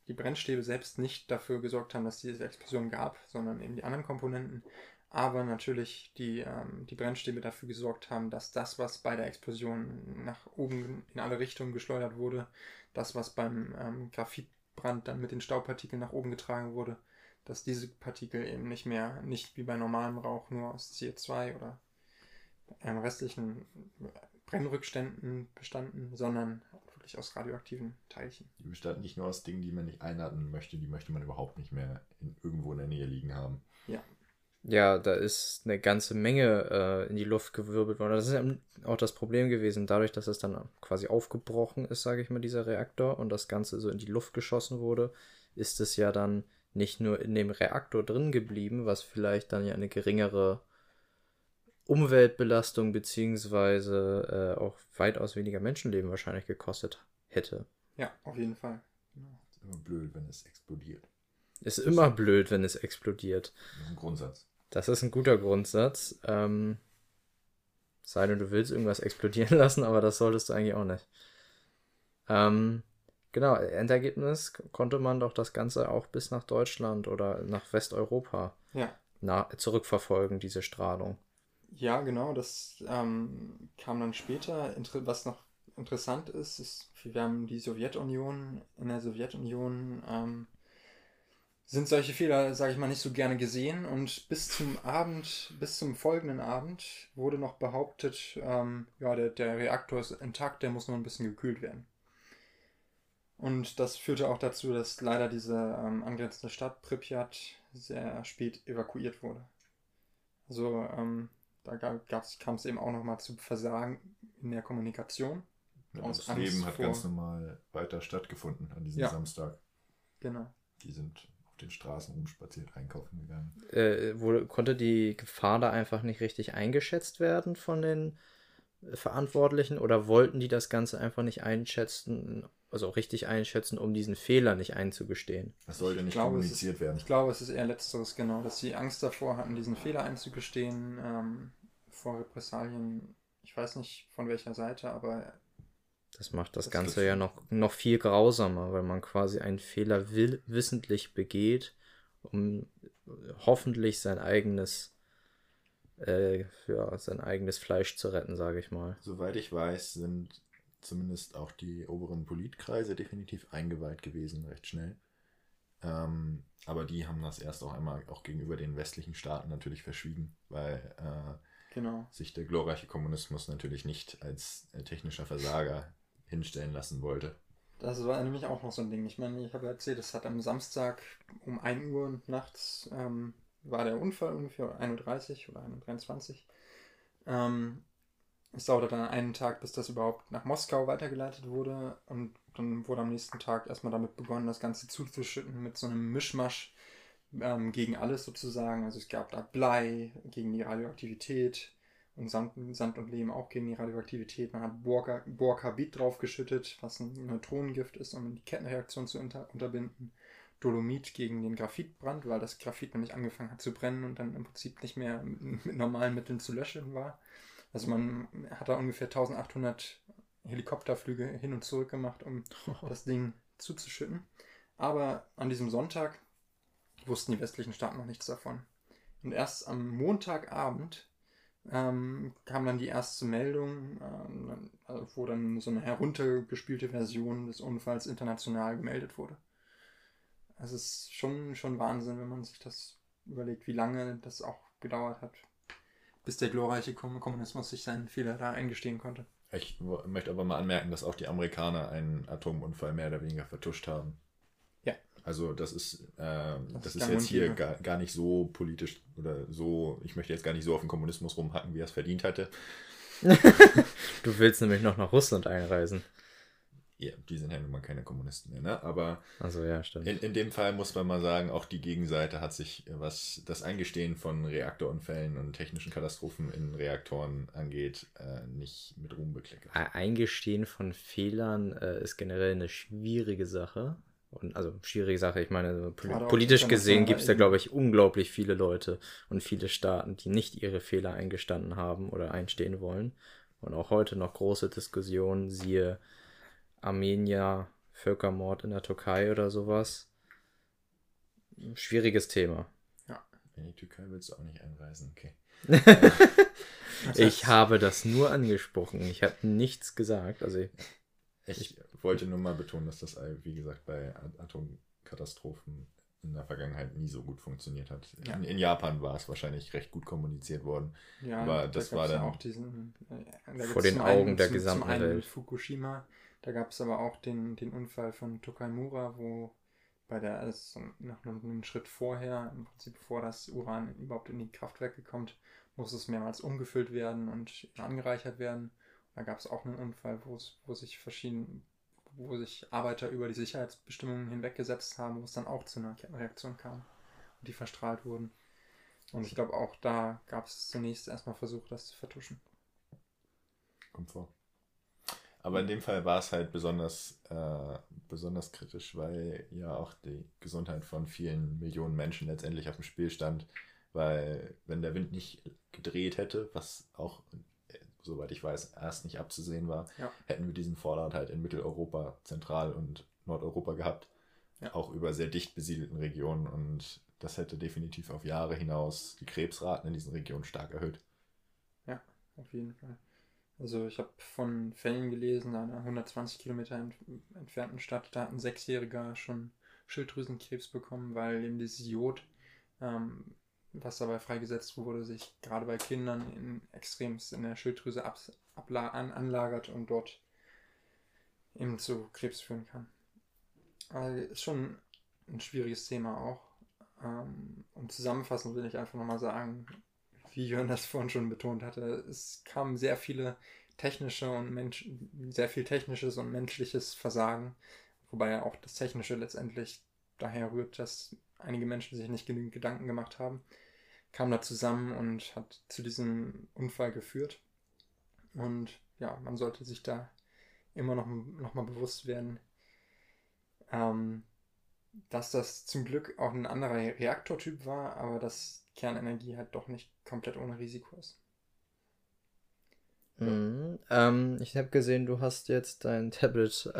die Brennstäbe selbst nicht dafür gesorgt haben, dass es diese Explosion gab, sondern eben die anderen Komponenten, aber natürlich die Brennstäbe dafür gesorgt haben, dass das, was bei der Explosion nach oben in alle Richtungen geschleudert wurde, das, was beim Graphitbrand dann mit den Staubpartikeln nach oben getragen wurde, dass diese Partikel eben nicht wie bei normalem Rauch nur aus CO2 oder restlichen Brennrückständen bestanden, sondern wirklich aus radioaktiven Teilchen. Die bestanden nicht nur aus Dingen, die man nicht einatmen möchte, die möchte man überhaupt nicht mehr irgendwo in der Nähe liegen haben. Ja. Ja, da ist eine ganze Menge in die Luft gewirbelt worden. Das ist ja auch das Problem gewesen, dadurch, dass es dann quasi aufgebrochen ist, sage ich mal, dieser Reaktor, und das Ganze so in die Luft geschossen wurde, ist es ja dann nicht nur in dem Reaktor drin geblieben, was vielleicht dann ja eine geringere Umweltbelastung beziehungsweise auch weitaus weniger Menschenleben wahrscheinlich gekostet hätte. Ja, auf jeden Fall. Ist immer blöd, wenn es explodiert. Das ist ein Grundsatz. Das ist ein guter Grundsatz. Sei denn, du willst irgendwas explodieren lassen, aber das solltest du eigentlich auch nicht. Genau, Endergebnis konnte man doch das Ganze auch bis nach Deutschland oder nach Westeuropa zurückverfolgen, diese Strahlung. Ja, genau, das kam dann später. Was noch interessant ist, wir haben in der Sowjetunion sind solche Fehler, sage ich mal, nicht so gerne gesehen, und bis zum folgenden Abend wurde noch behauptet, der Reaktor ist intakt, der muss nur ein bisschen gekühlt werden. Und das führte auch dazu, dass leider diese angrenzende Stadt Prypjat sehr spät evakuiert wurde. Also, da kam es eben auch nochmal zu Versagen in der Kommunikation. Ja, das Leben hat ganz normal weiter stattgefunden an diesem Samstag. Genau. Die sind auf den Straßen rumspaziert, einkaufen gegangen. Konnte die Gefahr da einfach nicht richtig eingeschätzt werden von den Verantwortlichen, oder wollten die das Ganze einfach nicht einschätzen also auch richtig einschätzen, um diesen Fehler nicht einzugestehen. Das sollte nicht kommuniziert werden. Ich glaube, es ist eher Letzteres, genau, dass sie Angst davor hatten, diesen Fehler einzugestehen, vor Repressalien. Ich weiß nicht von welcher Seite, aber... Das macht das Ganze ja noch viel grausamer, weil man quasi einen Fehler wissentlich begeht, um hoffentlich sein eigenes Fleisch zu retten, sage ich mal. Soweit ich weiß, sind zumindest auch die oberen Politkreise definitiv eingeweiht gewesen, recht schnell. Aber die haben das erst auch einmal auch gegenüber den westlichen Staaten natürlich verschwiegen, weil sich der glorreiche Kommunismus natürlich nicht als technischer Versager hinstellen lassen wollte. Das war nämlich auch noch so ein Ding. Ich meine, ich habe erzählt, es hat am Samstag um 1 Uhr nachts war der Unfall ungefähr 1.30 Uhr oder 1.23 Uhr. Es dauerte dann einen Tag, bis das überhaupt nach Moskau weitergeleitet wurde, und dann wurde am nächsten Tag erstmal damit begonnen, das Ganze zuzuschütten mit so einem Mischmasch gegen alles sozusagen. Also es gab da Blei gegen die Radioaktivität und Sand und Lehm auch gegen die Radioaktivität. Man hat Borkarbid draufgeschüttet, was ein Neutronengift ist, um die Kettenreaktion zu unterbinden. Dolomit gegen den Graphitbrand, weil das Graphit nämlich angefangen hat zu brennen und dann im Prinzip nicht mehr mit normalen Mitteln zu löschen war. Also man hat da ungefähr 1800 Helikopterflüge hin und zurück gemacht, um das Ding zuzuschütten. Aber an diesem Sonntag wussten die westlichen Staaten noch nichts davon. Und erst am Montagabend kam dann die erste Meldung, wo dann so eine heruntergespielte Version des Unfalls international gemeldet wurde. Es ist schon Wahnsinn, wenn man sich das überlegt, wie lange das auch gedauert hat, bis der glorreiche Kommunismus sich seinen Fehler da eingestehen konnte. Ich möchte aber mal anmerken, dass auch die Amerikaner einen Atomunfall mehr oder weniger vertuscht haben. Ja. Also das ist jetzt hier gar nicht so politisch oder so, ich möchte jetzt gar nicht so auf den Kommunismus rumhacken, wie er es verdient hatte. Du willst nämlich noch nach Russland einreisen. Ja, die sind ja nun mal keine Kommunisten mehr, ne? Aber also, ja, stimmt. In dem Fall muss man mal sagen, auch die Gegenseite hat sich, was das Eingestehen von Reaktorunfällen und technischen Katastrophen in Reaktoren angeht, nicht mit Ruhm bekleckert. Eingestehen von Fehlern ist generell eine schwierige Sache. Und also schwierige Sache, ich meine, politisch gesehen gibt es da, glaube ich, unglaublich viele Leute und viele Staaten, die nicht ihre Fehler eingestanden haben oder einstehen wollen. Und auch heute noch große Diskussionen, siehe Armenier, Völkermord in der Türkei oder sowas. Schwieriges Thema. Ja, in die Türkei willst du auch nicht einreisen, okay. Ich habe das nur angesprochen, ich habe nichts gesagt. Also ich wollte nur mal betonen, dass das, wie gesagt, bei Atomkatastrophen in der Vergangenheit nie so gut funktioniert hat. Ja. In Japan war es wahrscheinlich recht gut kommuniziert worden. Ja, aber das war dann auch vor den Augen der gesamten Welt. Fukushima. Da gab es aber auch den Unfall von Tokaimura, wo nach einem Schritt vorher, im Prinzip bevor das Uran überhaupt in die Kraftwerke kommt, muss es mehrmals umgefüllt werden und angereichert werden. Da gab es auch einen Unfall, wo sich Arbeiter über die Sicherheitsbestimmungen hinweggesetzt haben, wo es dann auch zu einer Kettenreaktion kam und die verstrahlt wurden. Und ich glaube, auch da gab es zunächst erstmal Versuche, das zu vertuschen. Kommt vor. Aber in dem Fall war es halt besonders kritisch, weil ja auch die Gesundheit von vielen Millionen Menschen letztendlich auf dem Spiel stand, weil wenn der Wind nicht gedreht hätte, was auch, soweit ich weiß, erst nicht abzusehen war, ja, hätten wir diesen Fallout halt in Mitteleuropa, Zentral- und Nordeuropa gehabt, ja, auch über sehr dicht besiedelten Regionen, und das hätte definitiv auf Jahre hinaus die Krebsraten in diesen Regionen stark erhöht. Ja, auf jeden Fall. Also ich habe von Fällen gelesen, an einer 120 Kilometer entfernten Stadt, da hat ein 6-Jähriger schon Schilddrüsenkrebs bekommen, weil eben dieses Jod, was dabei freigesetzt wurde, sich gerade bei Kindern extremst in der Schilddrüse anlagert und dort eben zu Krebs führen kann. Also ist schon ein schwieriges Thema auch. Und zusammenfassend will ich einfach nochmal sagen, wie Jörn das vorhin schon betont hatte, es kam sehr viel technisches und menschliches Versagen, wobei auch das Technische letztendlich daher rührt, dass einige Menschen sich nicht genügend Gedanken gemacht haben, kam da zusammen und hat zu diesem Unfall geführt. Und ja, man sollte sich da immer noch mal bewusst werden, dass das zum Glück auch ein anderer Reaktortyp war, aber dass Kernenergie halt doch nicht komplett ohne Risiko ist. Ja. Ich habe gesehen, du hast jetzt dein Tablet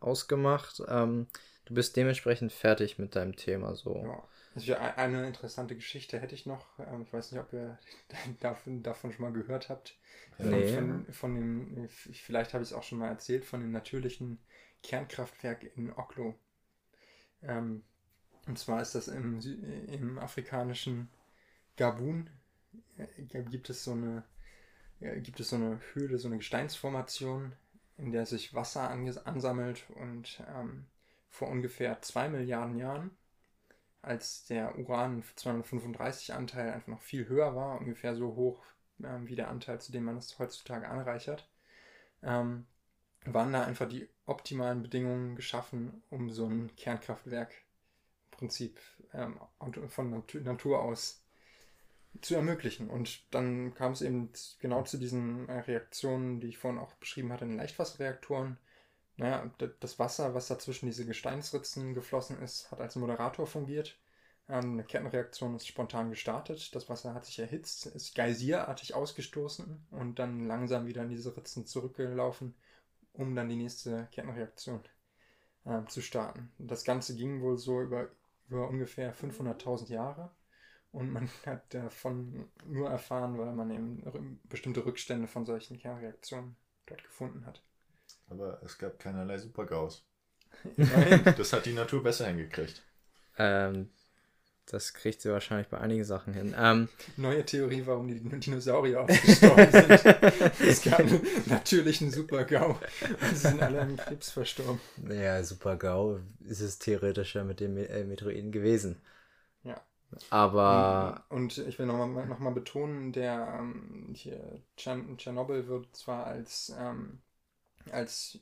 ausgemacht. Du bist dementsprechend fertig mit deinem Thema. So. Ja. Also eine interessante Geschichte hätte ich noch. Ich weiß nicht, ob ihr davon schon mal gehört habt. Nee. Von dem, vielleicht habe ich es auch schon mal erzählt, von dem natürlichen Kernkraftwerk in Oklo. Und zwar ist das im afrikanischen Gabun. Gibt es so eine Höhle, so eine Gesteinsformation, in der sich Wasser ansammelt und vor ungefähr 2 Milliarden Jahren, als der Uran-235-Anteil einfach noch viel höher war, ungefähr so hoch wie der Anteil, zu dem man es heutzutage anreichert, waren da einfach die optimalen Bedingungen geschaffen, um so ein Kernkraftwerk im Prinzip von Natur aus zu ermöglichen. Und dann kam es eben genau zu diesen Reaktionen, die ich vorhin auch beschrieben hatte, in Leichtwasserreaktoren. Naja, das Wasser, was da zwischen diese Gesteinsritzen geflossen ist, hat als Moderator fungiert. Eine Kettenreaktion ist spontan gestartet. Das Wasser hat sich erhitzt, ist geysirartig ausgestoßen und dann langsam wieder in diese Ritzen zurückgelaufen, um dann die nächste Kettenreaktion zu starten. Das Ganze ging wohl so über ungefähr 500.000 Jahre. Und man hat davon nur erfahren, weil man eben bestimmte Rückstände von solchen Kernreaktionen dort gefunden hat. Aber es gab keinerlei Supergaus. Das hat die Natur besser hingekriegt. Das kriegt sie wahrscheinlich bei einigen Sachen hin. Neue Theorie, warum die Dinosaurier ausgestorben sind. Es gab einen natürlichen Super-GAU. Und sie sind alle an Krebs verstorben. Naja, Super-GAU ist es theoretisch ja mit dem Meteoriten gewesen. Ja. Aber... Und ich will nochmal betonen, der hier Tschernobyl wird zwar als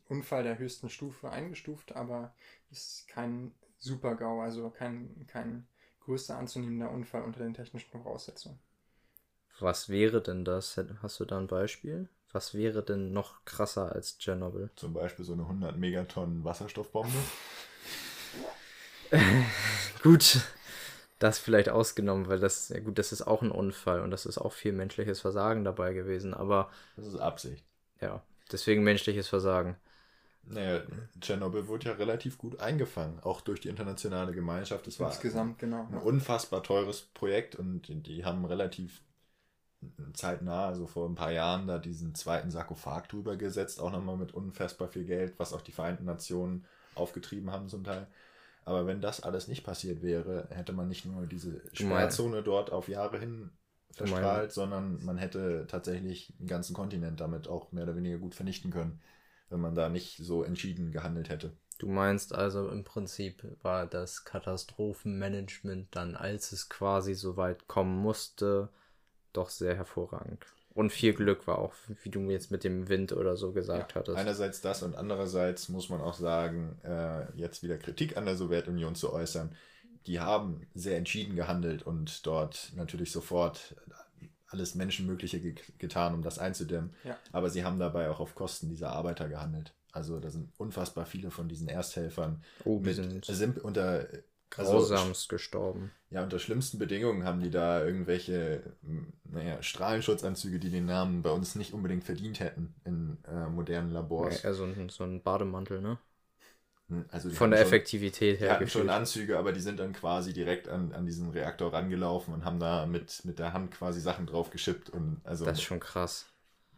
Unfall der höchsten Stufe eingestuft, aber ist kein Super-GAU, also kein größter anzunehmender Unfall unter den technischen Voraussetzungen. Was wäre denn das? Hast du da ein Beispiel? Was wäre denn noch krasser als Tschernobyl? Zum Beispiel so eine 100 Megatonnen Wasserstoffbombe? Gut, das vielleicht ausgenommen, weil das, ja gut, das ist auch ein Unfall und das ist auch viel menschliches Versagen dabei gewesen, aber... Das ist Absicht. Ja, deswegen menschliches Versagen. Naja, Tschernobyl wurde ja relativ gut eingefangen, auch durch die internationale Gemeinschaft. Das war insgesamt, genau, ein unfassbar teures Projekt und die haben relativ zeitnah, also vor ein paar Jahren, da diesen zweiten Sarkophag drüber gesetzt, auch nochmal mit unfassbar viel Geld, was auch die Vereinten Nationen aufgetrieben haben zum Teil. Aber wenn das alles nicht passiert wäre, hätte man nicht nur diese Sperrzone dort auf Jahre hin verstrahlt, sondern man hätte tatsächlich den ganzen Kontinent damit auch mehr oder weniger gut vernichten können, wenn man da nicht so entschieden gehandelt hätte. Du meinst also, im Prinzip war das Katastrophenmanagement dann, als es quasi so weit kommen musste, doch sehr hervorragend. Und viel Glück war auch, wie du jetzt mit dem Wind oder so gesagt hattest. Einerseits das und andererseits muss man auch sagen, jetzt wieder Kritik an der Sowjetunion zu äußern. Die haben sehr entschieden gehandelt und dort natürlich sofort alles Menschenmögliche getan, um das einzudämmen. Ja. Aber sie haben dabei auch auf Kosten dieser Arbeiter gehandelt. Also da sind unfassbar viele von diesen Ersthelfern grausamst gestorben. Ja, unter schlimmsten Bedingungen haben die da irgendwelche Strahlenschutzanzüge, die den Namen bei uns nicht unbedingt verdient hätten in modernen Labors. Ja, so ein Bademantel, ne? Also von der Effektivität her. Die hatten schon Anzüge, aber die sind dann quasi direkt an diesen Reaktor rangelaufen und haben da mit der Hand quasi Sachen drauf geschippt. Und also das ist schon krass.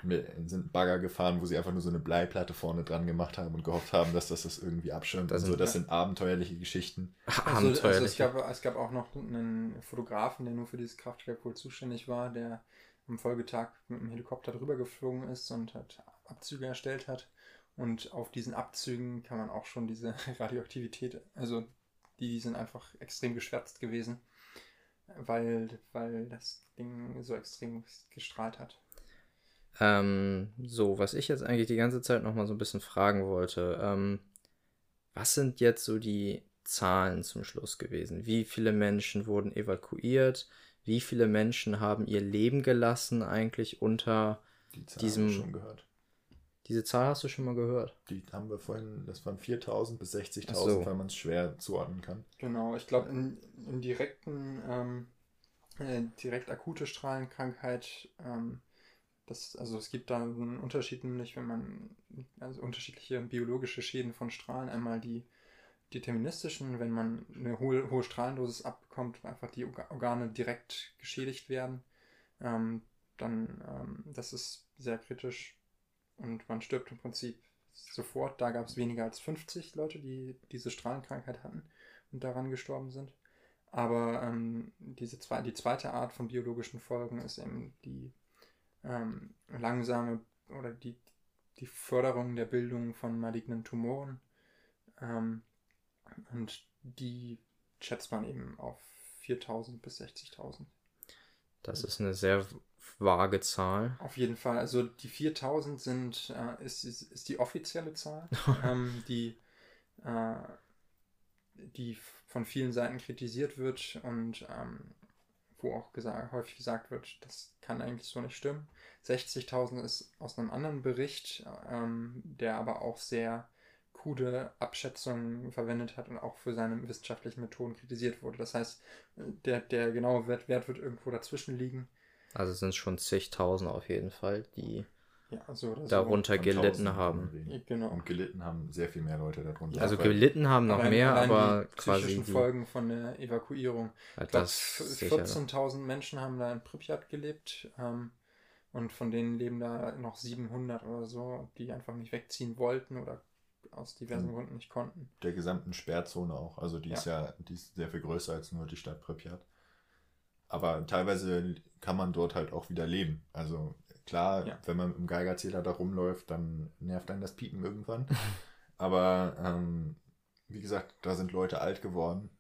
Sind Bagger gefahren, wo sie einfach nur so eine Bleiplatte vorne dran gemacht haben und gehofft haben, dass das irgendwie abschirmt. Also das sind abenteuerliche Geschichten. Also es gab auch noch einen Fotografen, der nur für dieses Kraftwerk wohl zuständig war, der am Folgetag mit dem Helikopter drüber geflogen ist und hat Abzüge erstellt hat. Und auf diesen Abzügen kann man auch schon diese Radioaktivität, also die sind einfach extrem geschwärzt gewesen, weil das Ding so extrem gestrahlt hat. Was ich jetzt eigentlich die ganze Zeit nochmal so ein bisschen fragen wollte, was sind jetzt so die Zahlen zum Schluss gewesen? Wie viele Menschen wurden evakuiert? Wie viele Menschen haben ihr Leben gelassen eigentlich unter diesem... Die Zahlen haben wir schon gehört. Diese Zahl hast du schon mal gehört. Die haben wir vorhin, das waren 4.000 bis 60.000, so, weil man es schwer zuordnen kann. Genau, ich glaube, in direkten, direkt akute Strahlenkrankheit, also es gibt da einen Unterschied, nämlich wenn man, also unterschiedliche biologische Schäden von Strahlen, einmal die deterministischen, wenn man eine hohe Strahlendosis abbekommt, einfach die Organe direkt geschädigt werden, dann das ist sehr kritisch und man stirbt im Prinzip sofort. Da gab es weniger als 50 Leute, die diese Strahlenkrankheit hatten und daran gestorben sind. Aber die zweite Art von biologischen Folgen ist eben die langsame oder die Förderung der Bildung von malignen Tumoren. Und die schätzt man eben auf 4.000 bis 60.000. Das ist eine sehr vage Zahl. Auf jeden Fall. Also die 4.000 sind ist die offizielle Zahl, die von vielen Seiten kritisiert wird und wo auch häufig gesagt wird, das kann eigentlich so nicht stimmen. 60.000 ist aus einem anderen Bericht, der aber auch sehr krude Abschätzungen verwendet hat und auch für seine wissenschaftlichen Methoden kritisiert wurde. Das heißt, der genaue Wert wird irgendwo dazwischen liegen. Also sind es schon zigtausend auf jeden Fall, die darunter gelitten haben. Genau. Und gelitten haben sehr viel mehr Leute darunter. Ja, also gelitten haben noch mehr, aber die quasi psychischen Folgen von der Evakuierung. Halt, 14.000 Menschen haben da in Prypjat gelebt, und von denen leben da noch 700 oder so, die einfach nicht wegziehen wollten oder aus diversen Gründen nicht konnten. Der gesamten Sperrzone auch. Also die ist sehr viel größer als nur die Stadt Prypjat. Aber teilweise kann man dort halt auch wieder leben. Also klar, wenn man mit dem Geigerzähler da rumläuft, dann nervt einen das Piepen irgendwann. Aber wie gesagt, da sind Leute alt geworden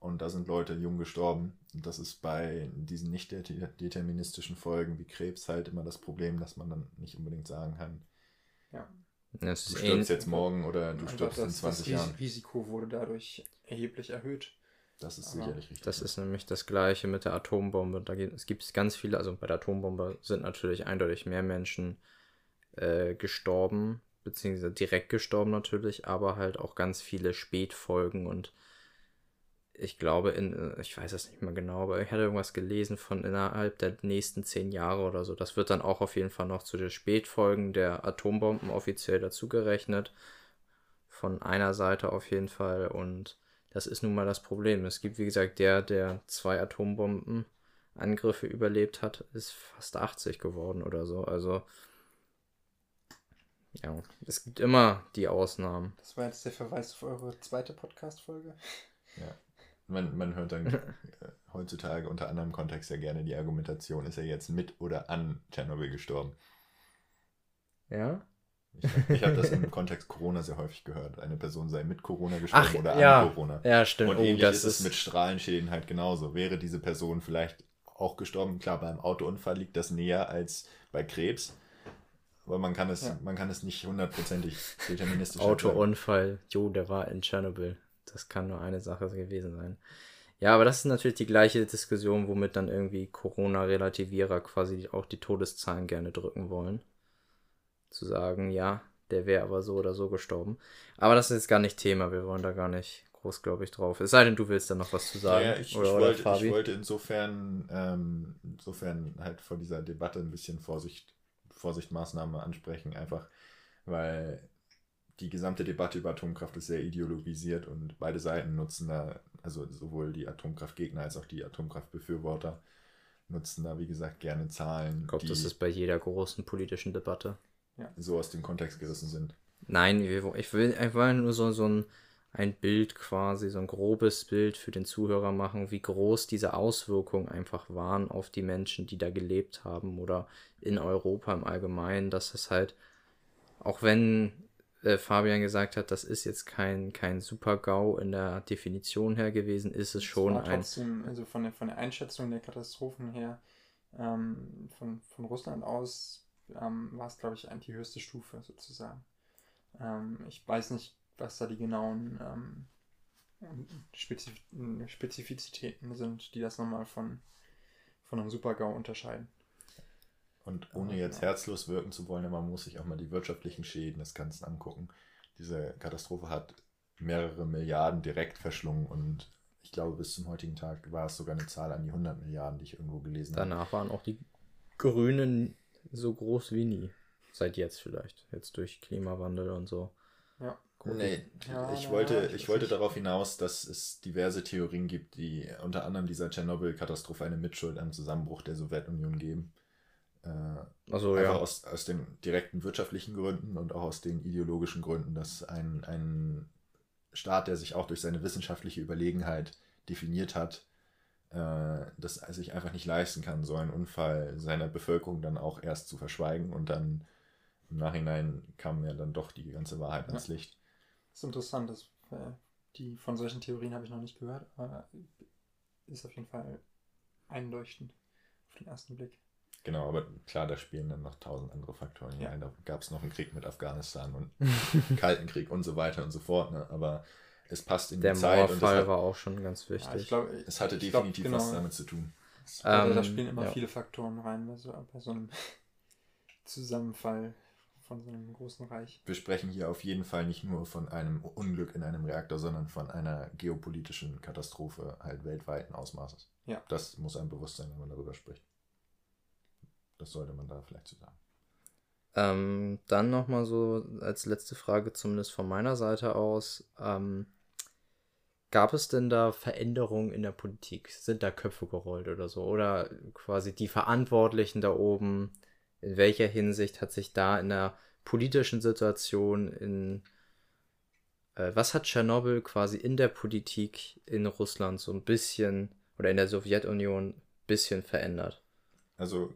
und da sind Leute jung gestorben. Und das ist bei diesen nicht deterministischen Folgen wie Krebs halt immer das Problem, dass man dann nicht unbedingt sagen kann, das du stirbst jetzt morgen oder du stirbst in 20 Jahren. Das Risiko wurde dadurch erheblich erhöht. Das ist sicherlich richtig. Das ist nämlich das Gleiche mit der Atombombe. Es gibt ganz viele, also bei der Atombombe sind natürlich eindeutig mehr Menschen gestorben, beziehungsweise direkt gestorben natürlich, aber halt auch ganz viele Spätfolgen und ich glaube, ich weiß das nicht mehr genau, aber ich hatte irgendwas gelesen von innerhalb der nächsten 10 Jahre oder so. Das wird dann auch auf jeden Fall noch zu den Spätfolgen der Atombomben offiziell dazugerechnet. Von einer Seite auf jeden Fall. Und das ist nun mal das Problem. Es gibt, wie gesagt, der 2 Atombombenangriffe überlebt hat, ist fast 80 geworden oder so. Also, ja, es gibt immer die Ausnahmen. Das war jetzt der Verweis auf eure zweite Podcast-Folge. Ja. Man hört dann heutzutage unter anderem Kontext ja gerne die Argumentation, ist er jetzt mit oder an Tschernobyl gestorben? Ja? Ich habe das im Kontext Corona sehr häufig gehört. Eine Person sei mit Corona gestorben an Corona. Ja, stimmt. Und ähnlich ist es mit Strahlenschäden halt genauso. Wäre diese Person vielleicht auch gestorben? Klar, beim Autounfall liegt das näher als bei Krebs. Aber man kann es nicht hundertprozentig deterministisch Autounfall, der war in Tschernobyl. Das kann nur eine Sache gewesen sein. Ja, aber das ist natürlich die gleiche Diskussion, womit dann irgendwie Corona-Relativierer quasi auch die Todeszahlen gerne drücken wollen. Zu sagen, ja, der wäre aber so oder so gestorben. Aber das ist jetzt gar nicht Thema. Wir wollen da gar nicht groß, glaube ich, drauf. Es sei denn, du willst da noch was zu sagen. Ja, ich wollte insofern halt vor dieser Debatte ein bisschen Vorsichtsmaßnahmen ansprechen. Einfach, weil die gesamte Debatte über Atomkraft ist sehr ideologisiert und beide Seiten nutzen da, also sowohl die Atomkraftgegner als auch die Atomkraftbefürworter nutzen da, wie gesagt, gerne Zahlen. Ich glaube, das ist bei jeder großen politischen Debatte. Ja. So aus dem Kontext gerissen sind. Nein, ich will einfach nur so ein Bild quasi, so ein grobes Bild für den Zuhörer machen, wie groß diese Auswirkungen einfach waren auf die Menschen, die da gelebt haben oder in Europa im Allgemeinen, dass es halt, auch wenn Fabian gesagt hat, das ist jetzt kein Super-GAU in der Definition her gewesen, ist es schon ein... Trotzdem, also von der Einschätzung der Katastrophen her, von Russland aus, war es, glaube ich, die höchste Stufe sozusagen. Ich weiß nicht, was da die genauen Spezifizitäten sind, die das nochmal von einem Super-GAU unterscheiden. Und ohne jetzt herzlos wirken zu wollen, aber man muss sich auch mal die wirtschaftlichen Schäden des Ganzen angucken. Diese Katastrophe hat mehrere Milliarden direkt verschlungen und ich glaube, bis zum heutigen Tag war es sogar eine Zahl an die 100 Milliarden, die ich irgendwo gelesen habe. Danach waren auch die Grünen so groß wie nie. Seit jetzt vielleicht. Jetzt durch Klimawandel und so. Ja. Nee, ja, ich wollte darauf hinaus, dass es diverse Theorien gibt, die unter anderem dieser Tschernobyl-Katastrophe eine Mitschuld am Zusammenbruch der Sowjetunion geben. Aus den direkten wirtschaftlichen Gründen und auch aus den ideologischen Gründen, dass ein Staat, der sich auch durch seine wissenschaftliche Überlegenheit definiert hat, das sich einfach nicht leisten kann, so einen Unfall seiner Bevölkerung dann auch erst zu verschweigen und dann im Nachhinein kam ja dann doch die ganze Wahrheit ans Licht. Das ist interessant, die von solchen Theorien habe ich noch nicht gehört, aber ist auf jeden Fall einleuchtend auf den ersten Blick. Genau, aber klar, da spielen dann noch 1000 andere Faktoren hier ein. Da gab es noch einen Krieg mit Afghanistan und einen Kalten Krieg und so weiter und so fort. Ne? Aber es passt in die Zeit. Der Mauerfall war auch schon ganz wichtig. Ja, es hatte definitiv was damit zu tun. Da spielen immer viele Faktoren rein bei so einem Zusammenfall von so einem großen Reich. Wir sprechen hier auf jeden Fall nicht nur von einem Unglück in einem Reaktor, sondern von einer geopolitischen Katastrophe halt weltweiten Ausmaßes. Ja. Das muss einem bewusst sein, wenn man darüber spricht. Das sollte man da vielleicht so sagen. Dann nochmal so als letzte Frage, zumindest von meiner Seite aus. Gab es denn da Veränderungen in der Politik? Sind da Köpfe gerollt oder so? Oder quasi die Verantwortlichen da oben, in welcher Hinsicht hat sich da in der politischen Situation was hat Tschernobyl quasi in der Politik in Russland so ein bisschen oder in der Sowjetunion ein bisschen verändert? Also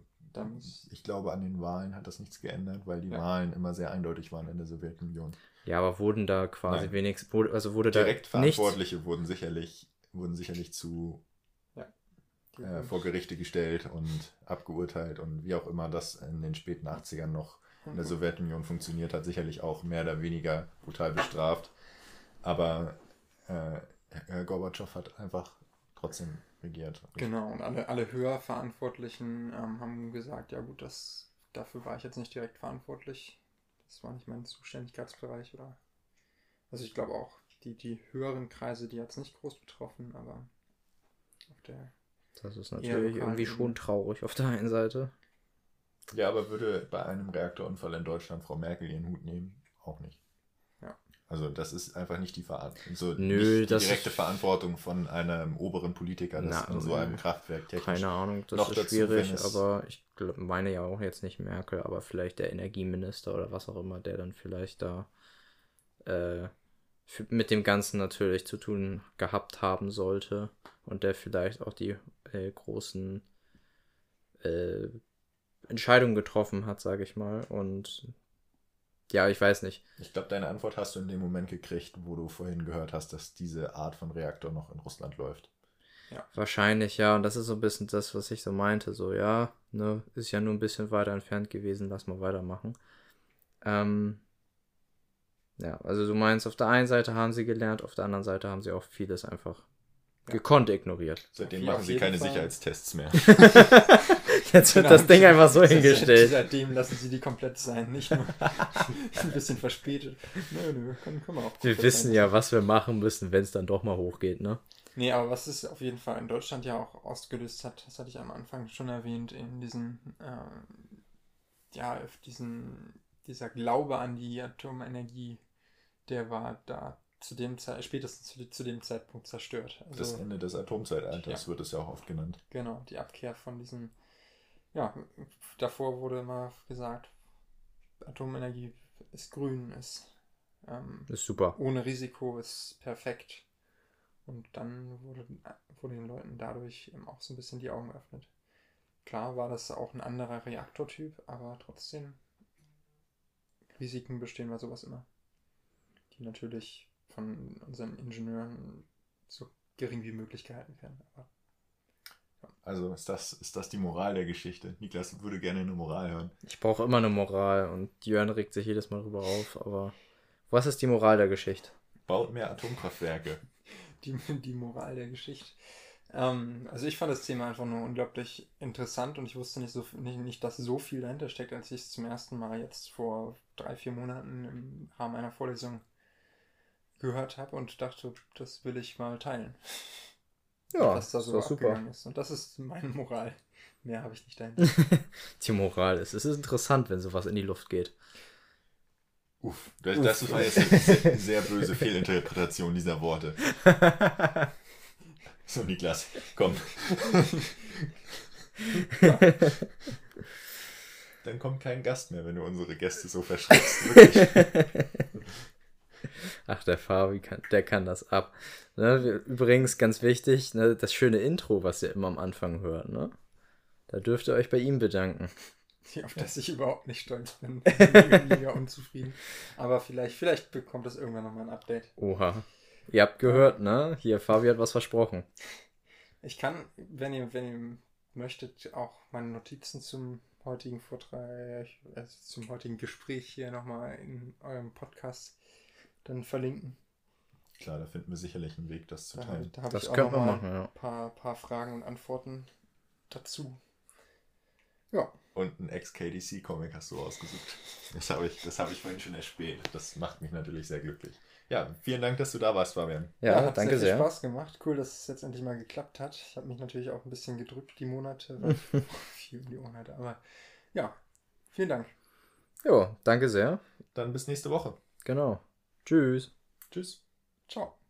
ich glaube, an den Wahlen hat das nichts geändert, weil die Wahlen immer sehr eindeutig waren in der Sowjetunion. Ja, aber wurden da quasi wenigstens... Direkt Verantwortliche nichts? wurden sicherlich zu vor Gerichte gestellt und abgeurteilt und wie auch immer das in den späten 80ern noch in der Sowjetunion funktioniert hat, sicherlich auch mehr oder weniger brutal bestraft. Aber Herr Gorbatschow hat einfach trotzdem... regiert. Genau, und alle höher Verantwortlichen haben gesagt, ja gut, dafür war ich jetzt nicht direkt verantwortlich. Das war nicht mein Zuständigkeitsbereich, oder? Also ich glaube auch, die höheren Kreise, die hat es nicht groß betroffen, aber auf der... Das ist natürlich irgendwie schon traurig auf der einen Seite. Ja, aber würde bei einem Reaktorunfall in Deutschland Frau Merkel ihren Hut nehmen? Auch nicht. Also das ist einfach nicht die Verantwortung, Verantwortung von einem oberen Politiker, das in so einem Kraftwerk technisch. Keine Ahnung, das ist schwierig, aber ich meine ja auch jetzt nicht Merkel, aber vielleicht der Energieminister oder was auch immer, der dann vielleicht da mit dem Ganzen natürlich zu tun gehabt haben sollte und der vielleicht auch die großen Entscheidungen getroffen hat, sage ich mal, und... Ja, ich weiß nicht. Ich glaube, deine Antwort hast du in dem Moment gekriegt, wo du vorhin gehört hast, dass diese Art von Reaktor noch in Russland läuft. Ja. Wahrscheinlich, ja. Und das ist so ein bisschen das, was ich so meinte. So, ja, ne, ist ja nur ein bisschen weiter entfernt gewesen, lass mal weitermachen. Ja, also du meinst, auf der einen Seite haben sie gelernt, auf der anderen Seite haben sie auch vieles einfach gekonnt ignoriert. Seitdem machen sie keine Sicherheitstests mehr. Jetzt wird das Ding einfach so hingestellt. Seitdem lassen sie die komplett sein, nicht nur ein bisschen verspätet. Nö, können wir auch. Wir wissen ja, was wir machen müssen, wenn es dann doch mal hochgeht, ne? Nee, aber was es auf jeden Fall in Deutschland ja auch ausgelöst hat, das hatte ich am Anfang schon erwähnt, in diesem, dieser Glaube an die Atomenergie, der war da spätestens zu dem Zeitpunkt zerstört. Also, das Ende des Atomzeitalters wird es ja auch oft genannt. Genau, die Abkehr von diesen. Ja, davor wurde immer gesagt, Atomenergie ist grün, ist super. Ohne Risiko, ist perfekt. Und dann wurde den Leuten dadurch eben auch so ein bisschen die Augen geöffnet. Klar war das auch ein anderer Reaktortyp, aber trotzdem Risiken bestehen bei sowas immer. Die natürlich von unseren Ingenieuren so gering wie möglich gehalten werden. Also ist das die Moral der Geschichte? Niklas würde gerne eine Moral hören. Ich brauche immer eine Moral und Jörn regt sich jedes Mal drüber auf, aber was ist die Moral der Geschichte? Baut mehr Atomkraftwerke. Die Moral der Geschichte. Also ich fand das Thema einfach nur unglaublich interessant und ich wusste nicht, dass so viel dahinter steckt, als ich es zum ersten Mal jetzt vor 3-4 Monaten im Rahmen einer Vorlesung gehört habe und dachte, das will ich mal teilen. Ja, was da so abgegangen ist. Und das ist meine Moral. Mehr habe ich nicht dahinter. Die Moral ist, es ist interessant, wenn sowas in die Luft geht. Uff, das war jetzt eine sehr böse Fehlinterpretation dieser Worte. So, Niklas, komm. Ja. Dann kommt kein Gast mehr, wenn du unsere Gäste so verschreckst. Wirklich. Ach, der Fabi, der kann das ab. Ne, übrigens, ganz wichtig, ne, das schöne Intro, was ihr immer am Anfang hört. Ne? Da dürft ihr euch bei ihm bedanken. Auf das ich überhaupt nicht stolz bin. Ich bin mega unzufrieden. Aber vielleicht bekommt das irgendwann nochmal ein Update. Oha. Ihr habt gehört, ne? Hier, Fabi hat was versprochen. Ich kann, wenn ihr möchtet, auch meine Notizen zum heutigen Vortrag, also zum heutigen Gespräch hier nochmal in eurem Podcast dann verlinken. Klar, da finden wir sicherlich einen Weg, das zu teilen. Da habe ich auch noch ein paar Fragen und Antworten dazu. Ja. Und einen Ex-KDC-Comic hast du ausgesucht. Das habe ich vorhin schon erspäht. Das macht mich natürlich sehr glücklich. Ja, vielen Dank, dass du da warst, Fabian. Ja, danke sehr. Hat Spaß gemacht. Cool, dass es jetzt endlich mal geklappt hat. Ich habe mich natürlich auch ein bisschen gedrückt, die Monate, weil ich viel um die Ohren hatte. Aber ja, vielen Dank. Jo, danke sehr. Dann bis nächste Woche. Genau. Tschüss. Tschüss. Ciao.